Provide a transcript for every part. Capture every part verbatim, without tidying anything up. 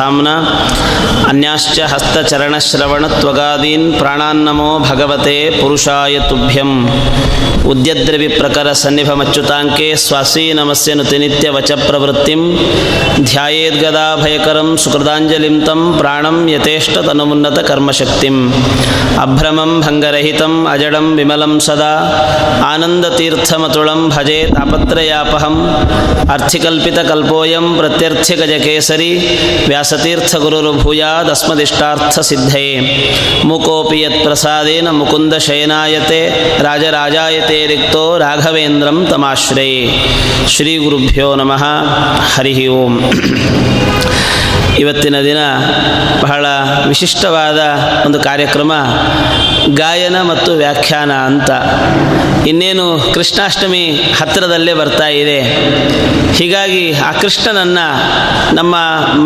ಸಾಮ್ನ ಅನ್ಯಾಶ್ಚ ಹಸ್ತಚರಣಶ್ರವಣತ್ವಗಾದೀನ್ ಪ್ರಾಣಾನ್ ನಮೋ ಭಗವತೆ ಪುರುಷಾಯ ತುಭ್ಯಂ ಉದ್ಯದ್ರವಿಪ್ರಕರ ಸನ್ನಿಭಮಚ್ಯುತಾಂಕೆ ಸ್ವಾಸೀ ನಮಸ್ಯ ನುತಿನಿತ್ಯ ವಚ ಪ್ರವೃತ್ತಿಂ ಧ್ಯಾಯೇದ್ಗದಾಭಯಕರಂ ಸುಕೃತಾಂಜಲಿಂ ತಂ ಪ್ರಾಣಂ ಯಥೇಷ್ಟ ತನುಮುನ್ನತ ಕರ್ಮಶಕ್ತಿಂ ಅಭ್ರಮಂ ಭಂಗರಹಿತಂ ಅಜಡಂ ವಿಮಲಂ ಸದಾ ಆನಂದತೀರ್ಥಮತುಳಂ ಭಜೆ ತಾಪತ್ರಯಾಪಹಂ ಅರ್ಥಿಕಲ್ಪಿತಕಲ್ಪೋಯಂ ಪ್ರತ್ಯರ್ಥಿಗಜಕೇಸರಿ ವ್ಯಾಸ ಸತೀರ್ಥಗುರು ಭೂಯಾದಸ್ಮದಿಷ್ಟಾರ್ಥಸಿದ್ಧಯೇ ಮುಕೋಪಿ ಯತ್ಪ್ರಸಾದೇನ ಮುಕುಂದ ಶಯನಾಯತೆ ರಾಜರಾಜಾಯತೆ ರಿಕ್ತೋ ರಾಘವೇಂದ್ರಂ ತಮಾಶ್ರಯೇ. ಶ್ರೀ ಗುರುಭ್ಯೋ ನಮಃ. ಹರಿ ಓಂ. ಇವತ್ತಿನ ದಿನ ಬಹಳ ವಿಶಿಷ್ಟವಾದ ಒಂದು ಕಾರ್ಯಕ್ರಮ, ಗಾಯನ ಮತ್ತು ವ್ಯಾಖ್ಯಾನ ಅಂತ. ಇನ್ನೇನು ಕೃಷ್ಣಾಷ್ಟಮಿ ಹತ್ತಿರದಲ್ಲೇ ಬರ್ತಾ ಇದೆ. ಹೀಗಾಗಿ ಆ ಕೃಷ್ಣನನ್ನು, ನಮ್ಮ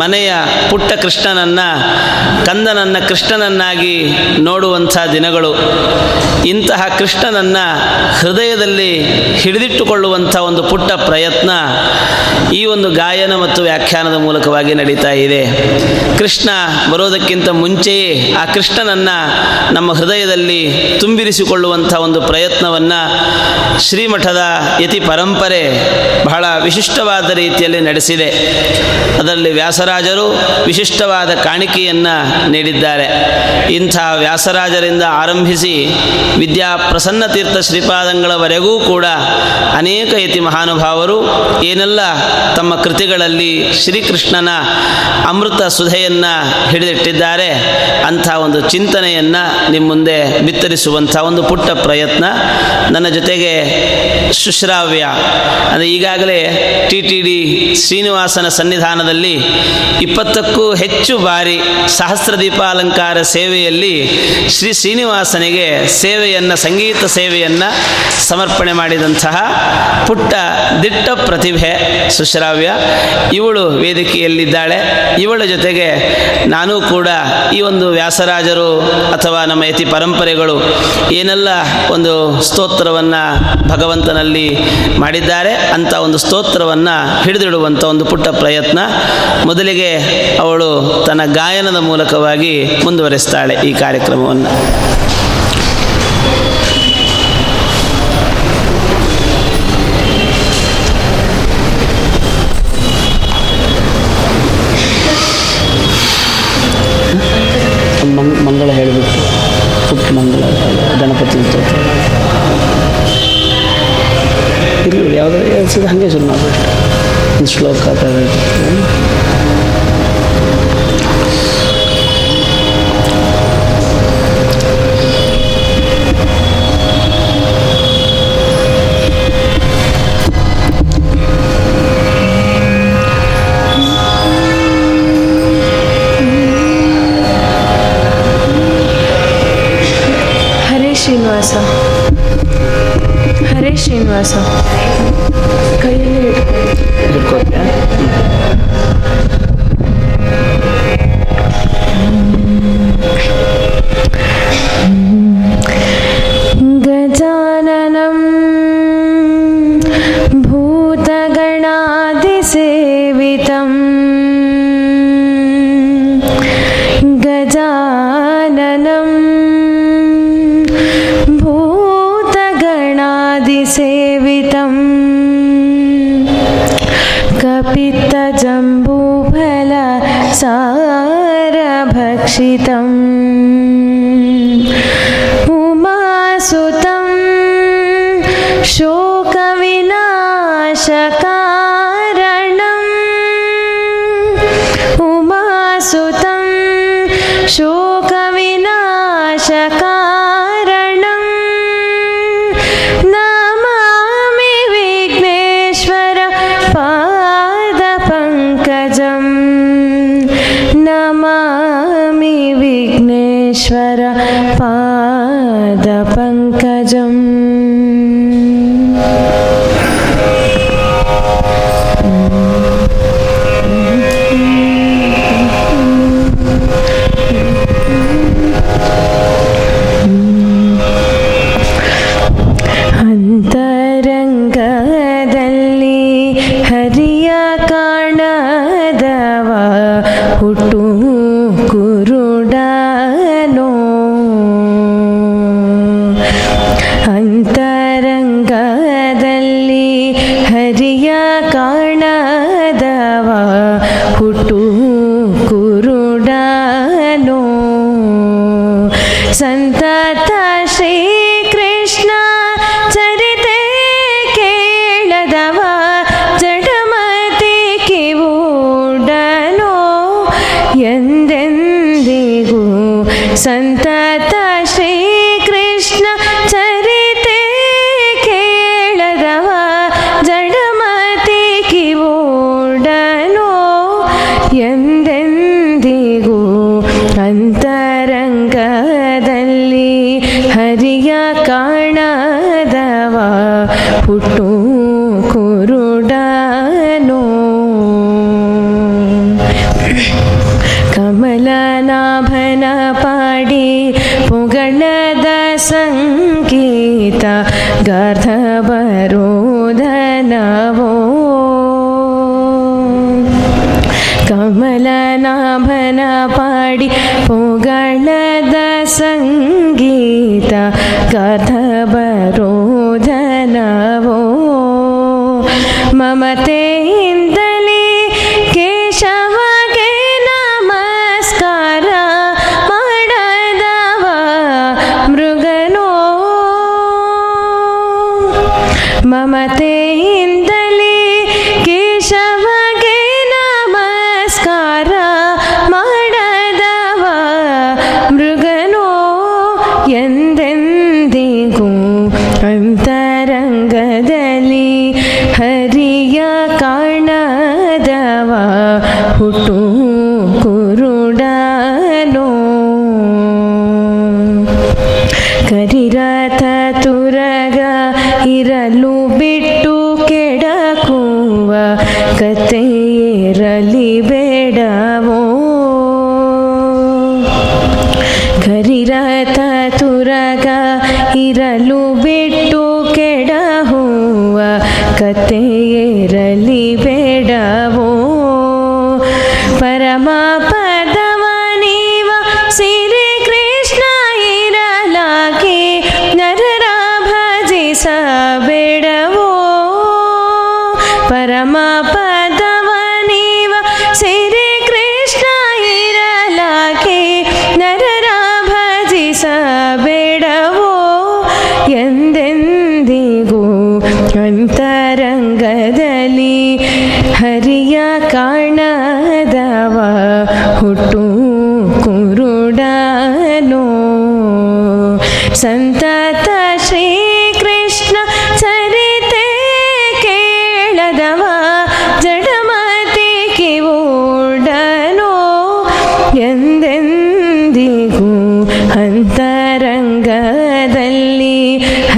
ಮನೆಯ ಪುಟ್ಟ ಕೃಷ್ಣನನ್ನು, ಕಂದನನ್ನು ಕೃಷ್ಣನನ್ನಾಗಿ ನೋಡುವಂಥ ದಿನಗಳು. ಇಂತಹ ಕೃಷ್ಣನನ್ನು ಹೃದಯದಲ್ಲಿ ಹಿಡಿದಿಟ್ಟುಕೊಳ್ಳುವಂಥ ಒಂದು ಪುಟ್ಟ ಪ್ರಯತ್ನ ಈ ಒಂದು ಗಾಯನ ಮತ್ತು ವ್ಯಾಖ್ಯಾನದ ಮೂಲಕವಾಗಿ ನಡೀತಾ ಇದೆ. ಕೃಷ್ಣ ಬರೋದಕ್ಕಿಂತ ಮುಂಚೆಯೇ ಆ ಕೃಷ್ಣನನ್ನು ನಮ್ಮ ಹೃದಯದಲ್ಲಿ ತುಂಬಿರಿಸಿಕೊಳ್ಳುವಂಥ ಒಂದು ಪ್ರಯತ್ನವನ್ನು ಶ್ರೀಮಠದ ಯತಿ ಪರಂಪರೆ ಬಹಳ ವಿಶಿಷ್ಟವಾದ ರೀತಿಯಲ್ಲಿ ನಡೆಸಿದೆ. ಅದರಲ್ಲಿ ವ್ಯಾಸರಾಜರು ವಿಶಿಷ್ಟವಾದ ಕಾಣಿಕೆಯನ್ನು ನೀಡಿದ್ದಾರೆ. ಇಂಥ ವ್ಯಾಸರಾಜರಿಂದ ಆರಂಭಿಸಿ ವಿದ್ಯಾಪ್ರಸನ್ನತೀರ್ಥ ಶ್ರೀಪಾದಂಗಳವರೆಗೂ ಕೂಡ ಅನೇಕ ಯತಿ ಮಹಾನುಭಾವರು ಏನೆಲ್ಲ ತಮ್ಮ ಕೃತಿಗಳಲ್ಲಿ ಶ್ರೀಕೃಷ್ಣನ ಅಮೃತ ಸುಧೆಯನ್ನು ಹಿಡಿದಿಟ್ಟಿದ್ದಾರೆ, ಅಂಥ ಒಂದು ಚಿಂತನೆಯನ್ನು ನಿಮ್ಮ ಮುಂದೆ ಬಿತ್ತರಿಸುವಂಥ ಒಂದು ಪುಟ್ಟ ಪ್ರಯತ್ನ. ನನ್ನ ಜೊತೆಗೆ ಶುಶ್ರಾವ್ಯ ಅಂದರೆ ಈಗಾಗಲೇ ಟಿ ಟಿ ಡಿ ಶ್ರೀನಿವಾಸನ ಸನ್ನಿಧಾನದಲ್ಲಿ ಇಪ್ಪತ್ತಕ್ಕೂ ಹೆಚ್ಚು ಬಾರಿ ಸಹಸ್ರದೀಪಾಲಂಕಾರ ಸೇವೆಯಲ್ಲಿ ಶ್ರೀ ಶ್ರೀನಿವಾಸನಿಗೆ ಸೇವೆಯನ್ನು, ಸಂಗೀತ ಸೇವೆಯನ್ನು ಸಮರ್ಪಣೆ ಮಾಡಿದಂತಹ ಪುಟ್ಟ ದಿಟ್ಟ ಪ್ರತಿಭೆ ಶುಶ್ರಾವ್ಯ. ಇವಳು ವೇದಿಕೆಯಲ್ಲಿದ್ದಾಳೆ. ಇವಳ ಜೊತೆಗೆ ನಾನೂ ಕೂಡ ಈ ಒಂದು ವ್ಯಾಸರಾಜರು ಅಥವಾ ನಮ್ಮ ಯತಿ ಪರಂಪರೆಗಳು ಏನೆಲ್ಲ ಒಂದು ಸ್ತೋತ್ರವನ್ನು ಭಗವಂತನಲ್ಲಿ ಮಾಡಿದ್ದಾರೆ ಅಂತ ಒಂದು ಸ್ತೋತ್ರವನ್ನು ಹಿಡಿದಿಡುವಂಥ ಒಂದು ಪುಟ್ಟ ಪ್ರಯತ್ನ ಮೊದಲಿಗೆ ಅವಳು ತನ್ನ ಗಾಯನದ ಮೂಲಕವಾಗಿ ಮುಂದುವರೆಸ್ತಾಳೆ ಈ ಕಾರ್ಯಕ್ರಮವನ್ನು. ಮಂಗಳ ಹೇಳಿಬಿಟ್ಟು ಪುಟ್ಟ ಮಂಗಳ ಗಣಪತಿ ಇಲ್ಲಿ ಯಾವುದಾದ್ರು ಹೇಳ್ಸಿದ್ರೆ ಹಾಗೆ ಶುರು ಮಾಡಿಬಿಟ್ಟು ಒಂದು ಶ್ಲೋಕ ಥರ. ಹರೇ ಶ್ರೀನಿವಾಸ. ಕೈಯಲ್ಲಿ ಗಜಾನನಂ ಭೂತಗಣಾದಿ ಸೇವಿತಂ ಗಜಾನನಂ ಸೇವಿತಂ ಕಪಿತ ಜಂಬೂಫಲ ಸಾರಭಕ್ಷಿತಂ ಉಮಾಸುತಂ ಶೋಕವಿನಾಶಕಾರಣಂ ಉಮಾಸುತಂ ಶೋಕವಿನಾಶಕ ಪಾದಪಂಕಜಂ. ಕುರು ಕುರುಡನು ಅಂತರಂಗದಲ್ಲಿ ಹರಿಯ ಕಾಣದವ ಹುಟ್ಟು ಕುರುಡನು ಸಂತತ ಶ್ರೀ ಕೃಷ್ಣ ಚರಿತೆ ಕೇಳದವ ಜಡಮತಿ ಕಿವುಡನು ಎಂದೆಂದಿಗೂ ಸಂತತ ಶ್ರೀ ಕೃಷ್ಣ ಚರಿತೆ ಕೇಳದವ ಜಡಮತಿ ಕಿವುಡನು ಎಂದೆಂದಿಗೂ ಅಂತರಂಗದಲ್ಲಿ ಹರಿಯ ಕಾಣದವ ಹುಟ್ಟು ಕುರುಡನು ಕಮಲನಾಭನ ಪಾಡಿ ಪುಗಳದ ಸಂಗೀತ ಗಾರ್ಧವರೋಧನವೋ ಕಮಲನಾಭನ ಪಾಡಿ ಪುಗಳದ ಸಂಗೀತ ಗಾರ್ಧವರೋಧನವೋ ಮಮತೆಯಿಂದಲೇ ಕೇಶವಗೆ ನಮಸ್ಕಾರ ಮಾಡದವ ಮೃಗನೋ ಮಮತೆಯಿಂದಲೇ ಕೇಶವಗೆ ನಮಸ್ಕಾರ ಮಾಡದವ ಮೃಗನೋ ಎಂದೆಂದಿಗೂ ಅಂತರಂಗದಲ್ಲಿ ಹರಿಯ ಕಾಣದವ ಹುಟ್ಟು ಕುರುಡನು ಕರಿರಥ ತುರಗ ಇರಲು ಬಿಟ್ಟು ಕೆಡಕುವ ಕಥೆಯಿರಲಿ ಬೇಡವೋ ಕರಿರಥ ತುರಗ ಇರಲು ಬಿಟ್ಟು ಕೆಡಹುವ ಕಥೆಯಿರಲಿ ಬೇಡವೋ ಪರಮ ಪದವ ನೀವ ಶ್ರೀ ಕೃಷ್ಣ ಇರಲಾಗಿ ನರರ ಭಜಿಸಬೇಡವೋ ಪರಮ ಪದವ ನೀವ ಶ್ರೀ ಕೃಷ್ಣ ಇರಲಾಗಿ ನರರ ಭಜಿಸಬೇಡವೋ ಎಂದೆಂದಿಗೂ ಅಂತರಂಗದಲ್ಲಿ ಹರಿಯ ಕಾಣದವ ಹುಟ್ಟು ಕುರುಡನು ಸಂತತ ಶ್ರೀ ಕೃಷ್ಣ ಚರಿತೆ ಕೇಳದವ ಜಡಮತಿ ಕಿವುಡನು ಎಂದೆಂದಿಗೂ ಅಂತರಂಗದಲ್ಲಿ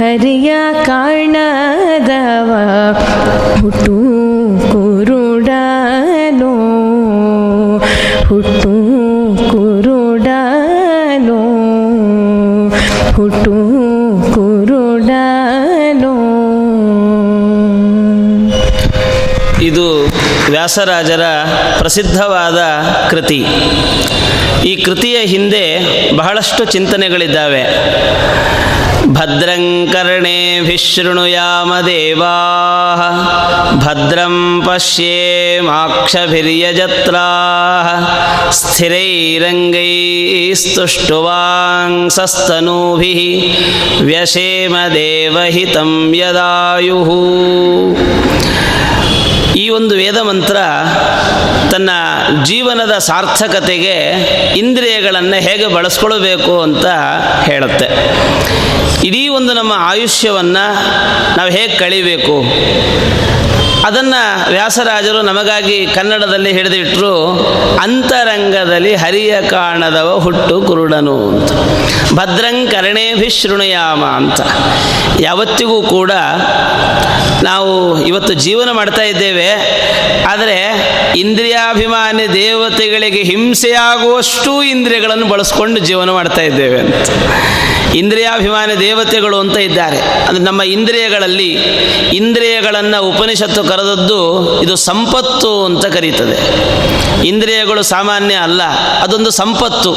ಹರಿಯ ಕಾಣದವ ಹುಟ್ಟು ಕುರುಡನು ಹುಟ್ಟು ಕುರುಡನು ಹುಟ್ಟು ಕುರುಡನು. ಇದು ವ್ಯಾಸರಾಜರ ಪ್ರಸಿದ್ಧವಾದ ಕೃತಿ. ಈ ಕೃತಿಯ ಹಿಂದೆ ಬಹಳಷ್ಟು ಚಿಂತನೆಗಳಿದ್ದಾವೆ. ಭದ್ರಂ ಕರ್ಣೇ ವಿಶೃಣುಯಾಮ ದೇವಾಃ ಭದ್ರಂ ಪಶ್ಯೇಮಾಕ್ಷಭಿರ್ಯಜತ್ರಾಃ ಸ್ಥಿರೈರಂಗೈಸ್ತುಷ್ಟುವಾಂಸಸ್ತನೂಭಿಃ ವ್ಯಶೇಮ ದೇವಹಿತಂ ಯದಾಯುಃ. ಈ ಒಂದು ವೇದ ಮಂತ್ರ ತನ್ನ ಜೀವನದ ಸಾರ್ಥಕತೆಗೆ ಇಂದ್ರಿಯಗಳನ್ನು ಹೇಗೆ ಬಳಸ್ಕೊಳ್ಬೇಕು ಅಂತ ಹೇಳುತ್ತೆ. ಇಡೀ ಒಂದು ನಮ್ಮ ಆಯುಷ್ಯವನ್ನು ನಾವು ಹೇಗೆ ಕಳಿಬೇಕು ಅದನ್ನು ವ್ಯಾಸರಾಜರು ನಮಗಾಗಿ ಕನ್ನಡದಲ್ಲಿ ಹಿಡಿದಿಟ್ಟರು. ಅಂತರಂಗದಲ್ಲಿ ಹರಿಯ ಕಾಣದವ ಹುಟ್ಟು ಕುರುಡನು ಅಂತ, ಭದ್ರಂ ಕರ್ಣೇಭಿ ಶೃಣುಯಾಮ ಅಂತ. ಯಾವತ್ತಿಗೂ ಕೂಡ ನಾವು ಇವತ್ತು ಜೀವನ ಮಾಡ್ತಾ ಇದ್ದೇವೆ, ಆದರೆ ಇಂದ್ರಿಯಾಭಿಮಾನಿ ದೇವತೆಗಳಿಗೆ ಹಿಂಸೆಯಾಗುವಷ್ಟು ಇಂದ್ರಿಯಗಳನ್ನು ಬಳಸ್ಕೊಂಡು ಜೀವನ ಮಾಡ್ತಾ ಇದ್ದೇವೆ ಅಂತ. ಇಂದ್ರಿಯಾಭಿಮಾನ ದೇವತೆಗಳು ಅಂತ ಇದ್ದಾರೆ. ಅಂದರೆ ನಮ್ಮ ಇಂದ್ರಿಯಗಳಲ್ಲಿ ಇಂದ್ರಿಯಗಳನ್ನು ಉಪನಿಷತ್ತು ಕರೆದದ್ದು ಇದು ಸಂಪತ್ತು ಅಂತ ಕರೀತದೆ. ಇಂದ್ರಿಯಗಳು ಸಾಮಾನ್ಯ ಅಲ್ಲ, ಅದೊಂದು ಸಂಪತ್ತು.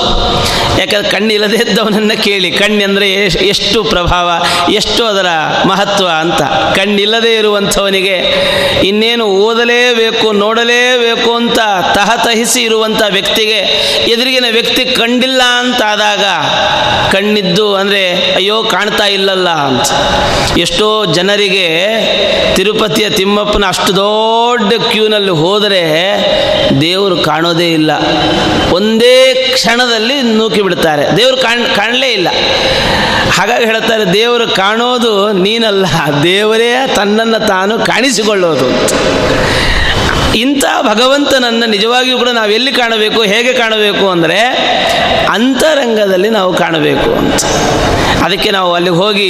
ಯಾಕಂದರೆ ಕಣ್ಣಿಲ್ಲದೆ ಇದ್ದವನನ್ನು ಕೇಳಿ, ಕಣ್ಣೆಂದರೆ ಎಷ್ಟು ಪ್ರಭಾವ, ಎಷ್ಟು ಅದರ ಮಹತ್ವ ಅಂತ. ಕಣ್ಣಿಲ್ಲದೆ ಇರುವಂಥವನಿಗೆ ಇನ್ನೇನು ಓದಲೇಬೇಕು, ನೋಡಲೇಬೇಕು ಅಂತ ತಹತಹಿಸಿ ಇರುವಂಥ ವ್ಯಕ್ತಿಗೆ ಎದುರಿಗಿನ ವ್ಯಕ್ತಿ ಕಂಡಿಲ್ಲ ಅಂತ ಆದಾಗ ಕಣ್ಣಿದ್ದು ಅಂದರೆ ಅಯ್ಯೋ ಕಾಣ್ತಾ ಇಲ್ಲಲ್ಲ ಅಂತ. ಎಷ್ಟೋ ಜನರಿಗೆ ತಿರುಪತಿಯ ತಿಮ್ಮಪ್ಪನ ಅಷ್ಟು ದೊಡ್ಡ ಕ್ಯೂನಲ್ಲಿ ಹೋದರೆ ದೇವರು ಕಾಣೋದೇ ಇಲ್ಲ, ಒಂದೇ ಕ್ಷಣದಲ್ಲಿ ನೂಕಿ ಬಿಡ್ತಾರೆ, ದೇವರು ಕಾಣ್ ಕಾಣಲೇ ಇಲ್ಲ. ಹಾಗಾಗಿ ಹೇಳ್ತಾರೆ, ದೇವರು ಕಾಣೋದು ನೀನಲ್ಲ, ದೇವರೇ ತನ್ನನ್ನು ತಾನು ಕಾಣಿಸಿಕೊಳ್ಳೋದು. ಇಂಥ ಭಗವಂತನನ್ನು ನಿಜವಾಗಿಯೂ ಕೂಡ ನಾವೆಲ್ಲಿ ಕಾಣಬೇಕು, ಹೇಗೆ ಕಾಣಬೇಕು ಅಂದರೆ ಅಂತರಂಗದಲ್ಲಿ ನಾವು ಕಾಣಬೇಕು ಅಂತ. ಅದಕ್ಕೆ ನಾವು ಅಲ್ಲಿಗೆ ಹೋಗಿ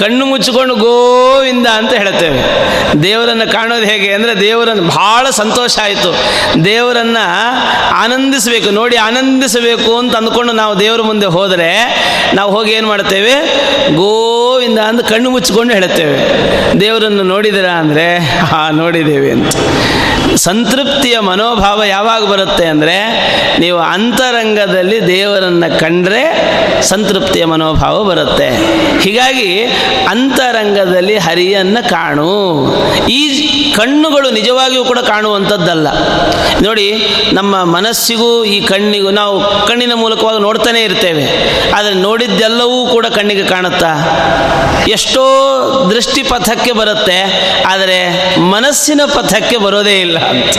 ಕಣ್ಣು ಮುಚ್ಚಿಕೊಂಡು ಗೋವಿಂದ ಅಂತ ಹೇಳ್ತೇವೆ. ದೇವರನ್ನು ಕಾಣೋದು ಹೇಗೆ ಅಂದರೆ, ದೇವರನ್ನು ಭಾಳ ಸಂತೋಷ ಆಯಿತು, ದೇವರನ್ನು ಆನಂದಿಸಬೇಕು, ನೋಡಿ ಆನಂದಿಸಬೇಕು ಅಂತ ಅಂದ್ಕೊಂಡು ನಾವು ದೇವರ ಮುಂದೆ ಹೋದರೆ ನಾವು ಹೋಗಿ ಏನು ಮಾಡ್ತೇವೆ, ಗೋವಿಂದ ಅಂತ ಕಣ್ಣು ಮುಚ್ಚಿಕೊಂಡು ಹೇಳ್ತೇವೆ. ದೇವರನ್ನು ನೋಡಿದಿರಾ ಅಂದರೆ ಹಾ ನೋಡಿದ್ದೇವೆ ಅಂತ. ಸಂತೃಪ್ತಿಯ ಮನೋಭಾವ ಯಾವಾಗ ಬರುತ್ತೆ ಅಂದರೆ ನೀವು ಅಂತರಂಗದಲ್ಲಿ ದೇವರನ್ನು ಕಂಡ್ರೆ ಸಂತೃಪ್ತಿಯ ಮನೋಭಾವ ಬರುತ್ತೆ. ಹೀಗಾಗಿ ಅಂತರಂಗದಲ್ಲಿ ಹರಿಯನ್ನು ಕಾಣು. ಈ ಕಣ್ಣುಗಳು ನಿಜವಾಗಿಯೂ ಕೂಡ ಕಾಣುವಂಥದ್ದಲ್ಲ. ನೋಡಿ, ನಮ್ಮ ಮನಸ್ಸಿಗೂ ಈ ಕಣ್ಣಿಗೂ ನಾವು ಕಣ್ಣಿನ ಮೂಲಕವಾಗಿ ನೋಡ್ತಾನೆ ಇರ್ತೇವೆ, ಆದರೆ ನೋಡಿದ್ದೆಲ್ಲವೂ ಕೂಡ ಕಣ್ಣಿಗೆ ಕಾಣುತ್ತಾ? ಎಷ್ಟೋ ದೃಷ್ಟಿಪಥಕ್ಕೆ ಬರುತ್ತೆ, ಆದರೆ ಮನಸ್ಸಿನ ಪಥಕ್ಕೆ ಬರೋದೇ ಇಲ್ಲ ಅಂತ.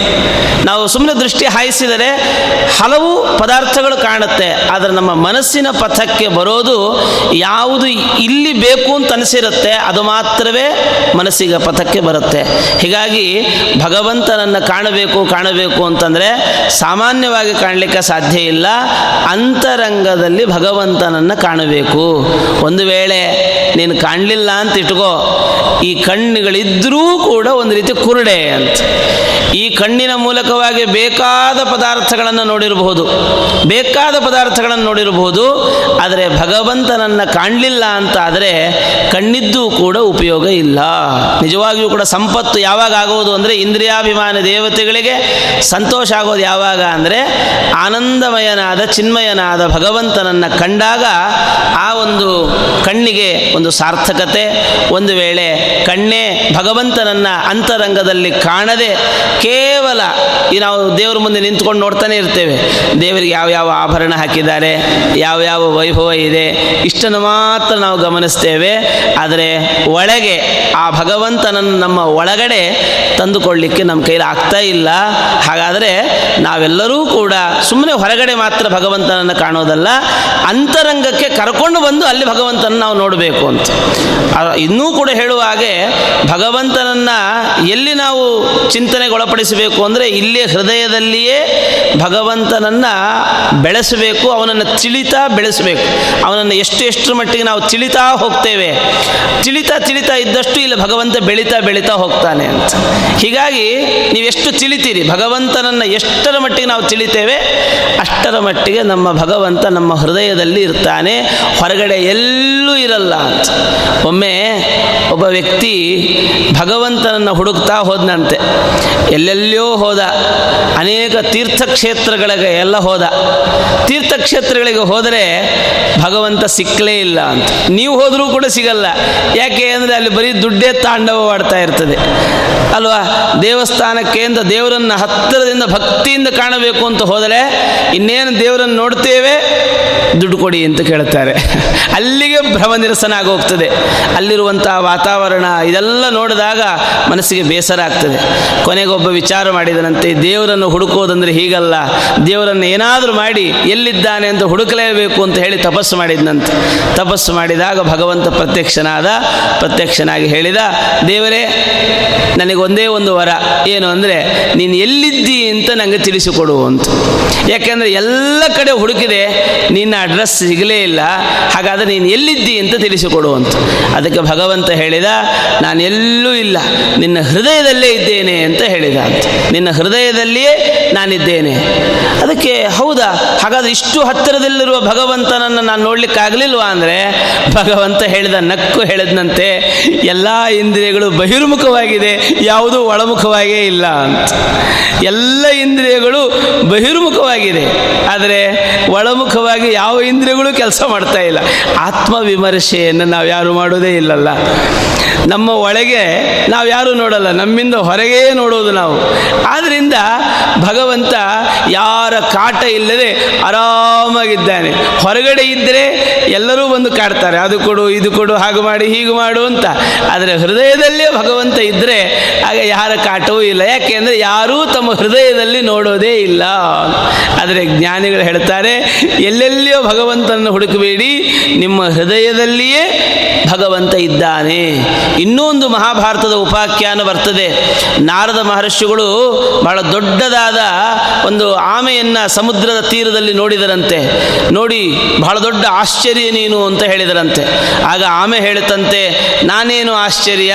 ನಾವು ಸುಮ್ಮನೆ ದೃಷ್ಟಿ ಹಾಯಿಸಿದರೆ ಹಲವು ಪದಾರ್ಥಗಳು ಕಾಣುತ್ತೆ, ಆದರೆ ನಮ್ಮ ಮನಸ್ಸಿನ ಪಥಕ್ಕೆ ಬರೋದು ಯಾವುದು ಇಲ್ಲಿ ಬೇಕು ಅಂತ ಅನಿಸಿರುತ್ತೆ ಅದು ಮಾತ್ರವೇ ಮನಸ್ಸಿಗೆ ಪಥಕ್ಕೆ ಬರುತ್ತೆ. ಹೀಗಾಗಿ ಭಗವಂತನನ್ನು ಕಾಣಬೇಕು ಕಾಣಬೇಕು ಅಂತಂದರೆ ಸಾಮಾನ್ಯವಾಗಿ ಕಾಣಲಿಕ್ಕೆ ಸಾಧ್ಯ ಇಲ್ಲ, ಅಂತರಂಗದಲ್ಲಿ ಭಗವಂತನನ್ನು ಕಾಣಬೇಕು. ಒಂದು ವೇಳೆ ನೀನು ಕಾಣಲಿಲ್ಲ ಅಂತ ಇಟ್ಕೋ, ಈ ಕಣ್ಣುಗಳಿದ್ರೂ ಕೂಡ ಒಂದು ರೀತಿ ಕುರುಡೆ ಅಂತ. ಈ ಕಣ್ಣಿನ ಮೂಲಕವಾಗಿ ಬೇಕಾದ ಪದಾರ್ಥಗಳನ್ನು ನೋಡಿರಬಹುದು, ಬೇಕಾದ ಪದಾರ್ಥಗಳನ್ನು ನೋಡಿರಬಹುದು, ಆದರೆ ಭಗವಂತನನ್ನು ಕಾಣಲಿಲ್ಲ ಅಂತ ಆದರೆ ಕಣ್ಣಿದ್ದೂ ಕೂಡ ಉಪಯೋಗ ಇಲ್ಲ. ನಿಜವಾಗಿಯೂ ಕೂಡ ಸಂಪತ್ತು ಯಾವಾಗ ಆಗೋದು ಅಂದರೆ, ಇಂದ್ರಿಯಾಭಿಮಾನ ದೇವತೆಗಳಿಗೆ ಸಂತೋಷ ಆಗೋದು ಯಾವಾಗ ಅಂದರೆ ಆನಂದಮಯನಾದ ಚಿನ್ಮಯನಾದ ಭಗವಂತನನ್ನು ಕಂಡಾಗ. ಆ ಒಂದು ಕಣ್ಣಿಗೆ ಒಂದು ಸಾರ್ಥಕತೆ. ಒಂದು ವೇಳೆ ಕಣ್ಣೇ ಭಗವಂತನನ್ನು ಅಂತರಂಗದಲ್ಲಿ ಕಾಣದೆ ಕೇವಲ ಈ ನಾವು ದೇವರ ಮುಂದೆ ನಿಂತ್ಕೊಂಡು ನೋಡ್ತಾನೆ ಇರ್ತೇವೆ, ದೇವರಿಗೆ ಯಾವ ಯಾವ ಆಭರಣ ಹಾಕಿದ್ದಾರೆ, ಯಾವ ಯಾವ ವೈಭವ ಇದೆ, ಇಷ್ಟನ್ನು ಮಾತ್ರ ನಾವು ಗಮನಿಸ್ತೇವೆ. ಆದರೆ ಒಳಗೆ ಆ ಭಗವಂತನನ್ನು ನಮ್ಮ ಒಳಗಡೆ ತಂದುಕೊಳ್ಳಲಿಕ್ಕೆ ನಮ್ಮ ಕೈಲಿ ಆಗ್ತಾ ಇಲ್ಲ. ಹಾಗಾದರೆ ನಾವೆಲ್ಲರೂ ಕೂಡ ಸುಮ್ಮನೆ ಹೊರಗಡೆ ಮಾತ್ರ ಭಗವಂತನನ್ನು ಕಾಣೋದಲ್ಲ, ಅಂತರಂಗಕ್ಕೆ ಕರ್ಕೊಂಡು ಬಂದು ಅಲ್ಲಿ ಭಗವಂತನ ನಾವು ನೋಡಬೇಕು ಅಂತ. ಇನ್ನೂ ಕೂಡ ಹೇಳುವ ಹಾಗೆ ಭಗವಂತನನ್ನು ಎಲ್ಲಿ ನಾವು ಚಿಂತನೆಗೊಳಪಡಿಸಬೇಕು ಅಂದರೆ ಇಲ್ಲೇ ಹೃದಯದಲ್ಲಿಯೇ ಭಗವಂತನನ್ನು ಬೆಳೆಸಬೇಕು, ಅವನನ್ನು ತಿಳಿತಾ ಬೆಳೆಸಬೇಕು. ಅವನನ್ನು ಎಷ್ಟು ಎಷ್ಟರ ಮಟ್ಟಿಗೆ ನಾವು ತಿಳಿತಾ ಹೋಗ್ತೇವೆ, ತಿಳಿತಾ ತಿಳಿತಾ ಇದ್ದಷ್ಟು ಇಲ್ಲಿ ಭಗವಂತ ಬೆಳೀತಾ ಬೆಳೀತಾ ಹೋಗ್ತಾನೆ ಅಂತ. ಹೀಗಾಗಿ ನೀವೆಷ್ಟು ತಿಳಿತೀರಿ, ಭಗವಂತನನ್ನು ಎಷ್ಟರ ಮಟ್ಟಿಗೆ ನಾವು ತಿಳಿತೇವೆ ಅಷ್ಟರ ಮಟ್ಟಿಗೆ ನಮ್ಮ ಭಗವಂತ ನಮ್ಮ ಹೃದಯದಲ್ಲಿ ಇರ್ತಾನೆ, ಹೊರಗಡೆ ಎಲ್ಲೂ ಇರಲ್ಲ ಅಂತ. ಒಮ್ಮೆ ಒಬ್ಬ ವ್ಯಕ್ತಿ ಭಗವಂತನನ್ನು ಹುಡುಕ್ತಾ ಹೋದನಂತೆ, ಎಲ್ಲೆಲ್ಲೋ ಹೋದ, ಅನೇಕ ತೀರ್ಥಕ್ಷೇತ್ರಗಳಿಗೆ ಎಲ್ಲ ಹೋದ. ತೀರ್ಥಕ್ಷೇತ್ರಗಳಿಗೆ ಹೋದರೆ ಭಗವಂತ ಸಿಕ್ಕಲೇ ಇಲ್ಲ ಅಂತ. ನೀವು ಹೋದರೂ ಕೂಡ ಸಿಗಲ್ಲ, ಯಾಕೆ ಅಂದರೆ ಅಲ್ಲಿ ಬರೀ ದುಡ್ಡೇ ತಾಂಡವವಾಡ್ತಾ ಇರ್ತದೆ ಅಲ್ವಾ. ದೇವಸ್ಥಾನಕ್ಕೆ ಅಂತ ದೇವರನ್ನು ಹತ್ತಿರದಿಂದ ಭಕ್ತಿಯಿಂದ ಕಾಣಬೇಕು ಅಂತ ಹೋದರೆ ಇನ್ನೇನು ದೇವರನ್ನು ನೋಡ್ತೇವೆ, ದುಡ್ಡು ಕೊಡಿ ಅಂತ ಕೇಳ್ತಾರೆ. ಅಲ್ಲಿಗೆ ಭ್ರಮ ನಿರಸನ ಆಗೋಗ್ತದೆ. ಅಲ್ಲಿರುವಂಥ ವಾತಾವರಣ ಇದೆಲ್ಲ ನೋಡಿದಾಗ ಮನಸ್ಸಿಗೆ ಬೇಸರ ಆಗ್ತದೆ. ಕೊನೆಗೊಬ್ಬ ವಿಚಾರ ಮಾಡಿದನಂತೆ, ದೇವರನ್ನು ಹುಡುಕೋದಂದರೆ ಹೀಗಲ್ಲ, ದೇವರನ್ನು ಏನಾದರೂ ಮಾಡಿ ಎಲ್ಲಿದ್ದಾನೆ ಅಂತ ಹುಡುಕಲೇಬೇಕು ಅಂತ ಹೇಳಿ ತಪಸ್ಸು ಮಾಡಿದನಂತೆ. ತಪಸ್ಸು ಮಾಡಿದಾಗ ಭಗವಂತ ಪ್ರತ್ಯಕ್ಷನಾದ. ಪ್ರತ್ಯಕ್ಷನಾಗಿ ಹೇಳಿದ, ದೇವರೇ ನನಗೆ ಒಂದೇ ಒಂದು ವರ ಏನು ಅಂದರೆ ನೀನು ಎಲ್ಲಿದ್ದೀ ಅಂತ ನನಗೆ ತಿಳಿಸಿಕೊಡು ಅಂತ. ಯಾಕೆಂದರೆ ಎಲ್ಲ ಕಡೆ ಹುಡುಕಿದೆ, ನಿನ್ನ ಅಡ್ರೆಸ್ ಸಿಗಲೇ ಇಲ್ಲ. ಹಾಗಾದರೆ ನೀನು ಎಲ್ಲಿದ್ದಿ ಅಂತ ತಿಳಿಸಿಕೊಡುವಂತ. ಅದಕ್ಕೆ ಭಗವಂತ ಹೇಳಿದ, ನಾನು ಎಲ್ಲೂ ಇಲ್ಲ, ನಿನ್ನ ಹೃದಯದಲ್ಲೇ ಇದ್ದೇನೆ ಅಂತ ಹೇಳಿದ ಅಂತ. ನಿನ್ನ ಹೃದಯದಲ್ಲಿಯೇ ನಾನಿದ್ದೇನೆ. ಅದಕ್ಕೆ ಹೌದಾ, ಹಾಗಾದರೆ ಇಷ್ಟು ಹತ್ತಿರದಲ್ಲಿರುವ ಭಗವಂತನನ್ನು ನಾನು ನೋಡಲಿಕ್ಕಾಗಲಿಲ್ವಾ ಅಂದರೆ, ಭಗವಂತ ಹೇಳಿದ ನಕ್ಕು ಹೇಳಿದಂತೆ ಎಲ್ಲ ಇಂದ್ರಿಯಗಳು ಬಹಿರ್ಮುಖವಾಗಿದೆ, ಯಾವುದೂ ಒಳಮುಖವಾಗೇ ಇಲ್ಲ ಅಂತ. ಎಲ್ಲ ಇಂದ್ರಿಯಗಳು ಬಹಿರ್ಮುಖವಾಗಿದೆ, ಆದರೆ ಒಳಮುಖವಾಗಿ ಯಾವ ಇಂದ್ರಿಯಗಳು ಕೆಲಸ ಮಾಡ್ತಾ ಇಲ್ಲ. ಆತ್ಮವಿಮರ್ಶೆಯನ್ನು ನಾವು ಯಾರು ಮಾಡೋದೇ ಇಲ್ಲಲ್ಲ. ನಮ್ಮ ಒಳಗೆ ನಾವು ಯಾರೂ ನೋಡಲ್ಲ, ನಮ್ಮಿಂದ ಹೊರಗೇ ನೋಡೋದು ನಾವು. ಆದ್ದರಿಂದ ಭಗವಂತ ಯಾರ ಕಾಟ ಇಲ್ಲದೆ ಆರಾಮಾಗಿದ್ದಾನೆ. ಹೊರಗಡೆ ಇದ್ದರೆ ಎಲ್ಲರೂ ಬಂದು ಕಾಡ್ತಾರೆ, ಅದು ಕೊಡು ಇದು ಕೊಡು, ಹಾಗೆ ಮಾಡಿ ಹೀಗೆ ಮಾಡು ಅಂತ. ಆದರೆ ಹೃದಯದಲ್ಲೇ ಭಗವಂತ ಇದ್ದರೆ ಆಗ ಯಾರ ಕಾಟವೂ ಇಲ್ಲ. ಯಾಕೆಂದರೆ ಯಾರೂ ತಮ್ಮ ಹೃದಯದಲ್ಲಿ ನೋಡೋದೇ ಇಲ್ಲ. ಆದರೆ ಜ್ಞಾನಿಗಳು ಹೇಳ್ತಾರೆ, ಎಲ್ಲೆಲ್ಲಿಯೋ ಭಗವಂತನನ್ನು ಹುಡುಕಬೇಡಿ, ನಿಮ್ಮ ಹೃದಯದಲ್ಲಿಯೇ ಭಗವಂತ ಇದ್ದಾನೆ. ಇನ್ನೊಂದು ಮಹಾಭಾರತದ ಉಪಾಖ್ಯಾನ ಬರ್ತದೆ. ನಾರದ ಮಹರ್ಷಿಗಳು ಬಹಳ ದೊಡ್ಡದಾದ ಒಂದು ಆಮೆಯನ್ನು ಸಮುದ್ರದ ತೀರದಲ್ಲಿ ನೋಡಿದರಂತೆ. ನೋಡಿ, ಬಹಳ ದೊಡ್ಡ ಆಶ್ಚರ್ಯ ನೀನು ಅಂತ ಹೇಳಿದರಂತೆ. ಆಗ ಆಮೆ ಹೇಳುತ್ತಂತೆ, ನಾನೇನು ಆಶ್ಚರ್ಯ,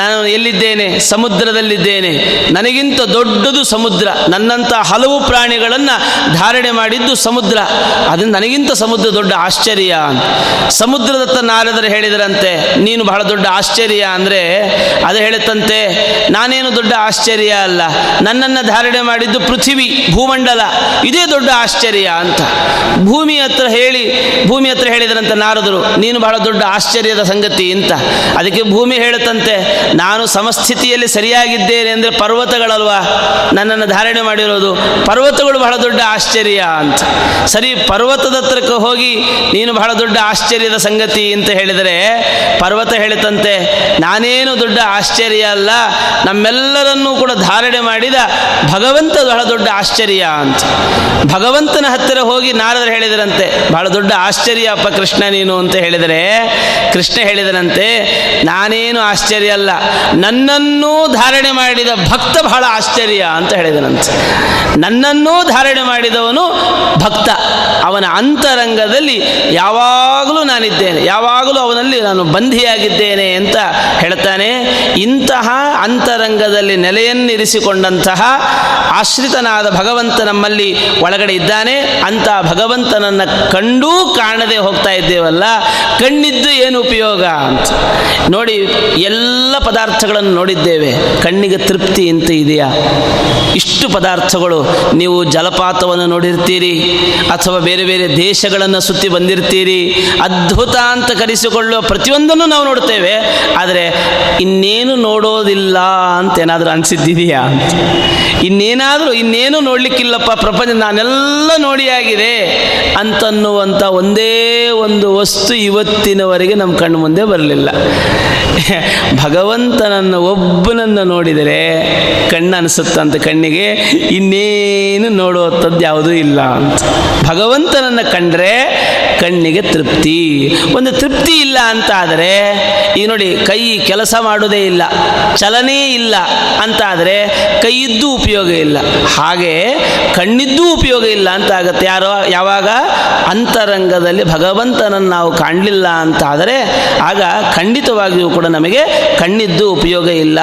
ನಾನು ಎಲ್ಲಿದ್ದೇನೆ, ಸಮುದ್ರದಲ್ಲಿದ್ದೇನೆ. ನನಗಿಂತ ದೊಡ್ಡದು ಸಮುದ್ರ, ನನ್ನಂಥ ಹಲವು ಪ್ರಾಣಿಗಳನ್ನು ಧಾರಣೆ ಮಾಡಿದ್ದು ಸಮುದ್ರ, ಅದನ್ನ ನನಗಿಂತ ಸಮುದ್ರ ದೊಡ್ಡ ಆಶ್ಚರ್ಯ. ಸಮುದ್ರದತ್ತ ನಾರದರು ಹೇಳಿದರಂತೆ, ನೀನು ಬಹಳ ದೊಡ್ಡ ಆಶ್ಚರ್ಯ ಅಂದರೆ ಅದು ಹೇಳುತ್ತಂತೆ, ನಾನೇನು ದೊಡ್ಡ ಆಶ್ಚರ್ಯ ಅಲ್ಲ, ನನ್ನನ್ನು ಧಾರಣೆ ಮಾಡಿದ್ದು ಪೃಥ್ವಿ, ಭೂಮಂಡಲ, ಇದೇ ದೊಡ್ಡ ಆಶ್ಚರ್ಯ ಅಂತ. ಭೂಮಿ ಹತ್ರ ಹೇಳಿ ಭೂಮಿ ಹತ್ರ ಹೇಳಿದರಂತೆ ನಾರದರು, ನೀನು ಬಹಳ ದೊಡ್ಡ ಆಶ್ಚರ್ಯದ ಸಂಗತಿ ಅಂತ. ಅದಕ್ಕೆ ಭೂಮಿ ಹೇಳುತ್ತಂತೆ, ನಾನು ಸಮಸ್ಥಿತಿಯಲ್ಲಿ ಸರಿಯಾಗಿದ್ದೇನೆ ಅಂದರೆ ಪರ್ವತಗಳಲ್ವಾ ನನ್ನನ್ನು ಧಾರಣೆ ಮಾಡಿರೋದು, ಪರ್ವತಗಳು ಬಹಳ ದೊಡ್ಡ ಆಶ್ಚರ್ಯ ಅಂತ. ಸರಿ, ಪರ್ವತದ ಹತ್ರಕ್ಕೆ ಹೋಗಿ ನೀನು ಬಹಳ ದೊಡ್ಡ ಆಶ್ಚರ್ಯದ ಸಂಗತಿ ಅಂತ ಹೇಳಿದರೆ ಪರ್ವತ ಹೇಳುತ್ತಂತೆ, ನಾನೇನು ದೊಡ್ಡ ಆಶ್ಚರ್ಯ ಅಲ್ಲ, ನಮ್ಮೆಲ್ಲರನ್ನೂ ಕೂಡ ಧಾರಣೆ ಮಾಡಿದ ಭಗವಂತ ಬಹಳ ದೊಡ್ಡ ಆಶ್ಚರ್ಯ ಅಂತ. ಭಗವಂತನ ಹತ್ತಿರ ಹೋಗಿ ನಾರದರು ಹೇಳಿದರಂತೆ, ಬಹಳ ದೊಡ್ಡ ಆಶ್ಚರ್ಯ ಅಪ್ಪ ಕೃಷ್ಣ ನೀನು ಅಂತ ಹೇಳಿದರೆ ಕೃಷ್ಣ ಹೇಳಿದರಂತೆ, ನಾನೇನು ಆಶ್ಚರ್ಯ ಅಲ್ಲ, ನನ್ನನ್ನೂ ಧಾರಣೆ ಮಾಡಿದ ಭಕ್ತ ಬಹಳ ಆಶ್ಚರ್ಯ ಅಂತ ಹೇಳಿದನಂತೆ. ನನ್ನನ್ನೂ ಧಾರಣೆ ಮಾಡಿದವನು ಭಕ್ತ, ಅವನ ಅಂತರಂಗದಲ್ಲಿ ಯಾವಾಗಲೂ ನಾನಿದ್ದೇನೆ, ಯಾವಾಗಲೂ ಅವನಲ್ಲಿ ನಾನು ಬಂಧಿಯಾಗಿದ್ದೇನೆ ಅಂತ ಹೇಳ್ತಾನೆ. ಇಂತಹ ಅಂತರಂಗದಲ್ಲಿ ನೆಲೆಯನ್ನಿರಿಸಿಕೊಂಡಂತಹ ಆಶ್ರಿತನಾದ ಭಗವಂತ ನಮ್ಮಲ್ಲಿ ಒಳಗಡೆ ಇದ್ದಾನೆ. ಅಂಥ ಭಗವಂತನನ್ನು ಕಂಡೂ ಕಾಣದೆ ಹೋಗ್ತಾ ಇದ್ದೇವಲ್ಲ, ಕಣ್ಣಿದ್ದು ಏನು ಉಪಯೋಗ ಅಂತ. ನೋಡಿ, ಎಲ್ಲ ಪದಾರ್ಥಗಳನ್ನು ನೋಡಿದ್ದೇವೆ, ಕಣ್ಣಿಗೆ ತೃಪ್ತಿ ಅಂತ ಇದೆಯಾ? ಇಷ್ಟು ಪದಾರ್ಥಗಳು, ನೀವು ಜಲಪಾತವನ್ನು ನೋಡಿರ್ತೀರಿ, ಅಥವಾ ಬೇರೆ ಬೇರೆ ದೇಶಗಳನ್ನು ಸುತ್ತಿ ಬಂದಿರ್ತೀರಿ, ಅದ್ಭುತ ಅಂತ ಕರೆಸಿಕೊಳ್ಳುವ ಪ್ರತಿಯೊಂದನ್ನು ನಾವು ನೋಡ್ತೇವೆ, ಆದರೆ ಇನ್ನೇನು ನೋಡೋದಿಲ್ಲ ಅಂತ ಏನಾದರೂ ಅನಿಸಿದ್ದೀಯಾ ಅಂತ? ಇನ್ನೇನಾದರೂ ಇನ್ನೇನು ನೋಡಲಿಕ್ಕಿಲ್ಲಪ್ಪ ಪ್ರಪಂಚ, ನಾನೆಲ್ಲ ನೋಡಿಯಾಗಿದೆ ಅಂತನ್ನುವಂಥ ಒಂದೇ ಒಂದು ವಸ್ತು ಇವತ್ತಿನವರೆಗೆ ನಮ್ಮ ಕಣ್ಣು ಮುಂದೆ ಬರಲಿಲ್ಲ. ಭಗವಂತನನ್ನು ಒಬ್ಬನನ್ನು ನೋಡಿದರೆ ಕಣ್ಣು ಅನಿಸುತ್ತಂತೆ, ಕಣ್ಣಿಗೆ ಇನ್ನೇನು ನೋಡುವಂಥದ್ದು ಯಾವುದೂ ಇಲ್ಲ ಅಂತ. ಭಗವಂತನನ್ನು ಕಂಡ್ರೆ ಕಣ್ಣಿಗೆ ತೃಪ್ತಿ. ಒಂದು ತೃಪ್ತಿ ಇಲ್ಲ ಅಂತ ಆದರೆ, ಈಗ ನೋಡಿ, ಕೈ ಕೆಲಸ ಮಾಡೋದೇ ಇಲ್ಲ, ಚಲನೇ ಇಲ್ಲ ಅಂತಾದರೆ ಕೈಯಿದ್ದೂ ಉಪಯೋಗ ಇಲ್ಲ, ಹಾಗೆ ಕಣ್ಣಿದ್ದೂ ಉಪಯೋಗ ಇಲ್ಲ ಅಂತ ಆಗುತ್ತೆ. ಯಾರೋ ಯಾವಾಗ ಅಂತರಂಗದಲ್ಲಿ ಭಗವಂತನನ್ನು ನಾವು ಕಾಣಲಿಲ್ಲ ಅಂತಾದರೆ ಆಗ ಖಂಡಿತವಾಗಿಯೂ ಕೂಡ ನಮಗೆ ಕಣ್ಣಿದ್ದು ಉಪಯೋಗ ಇಲ್ಲ.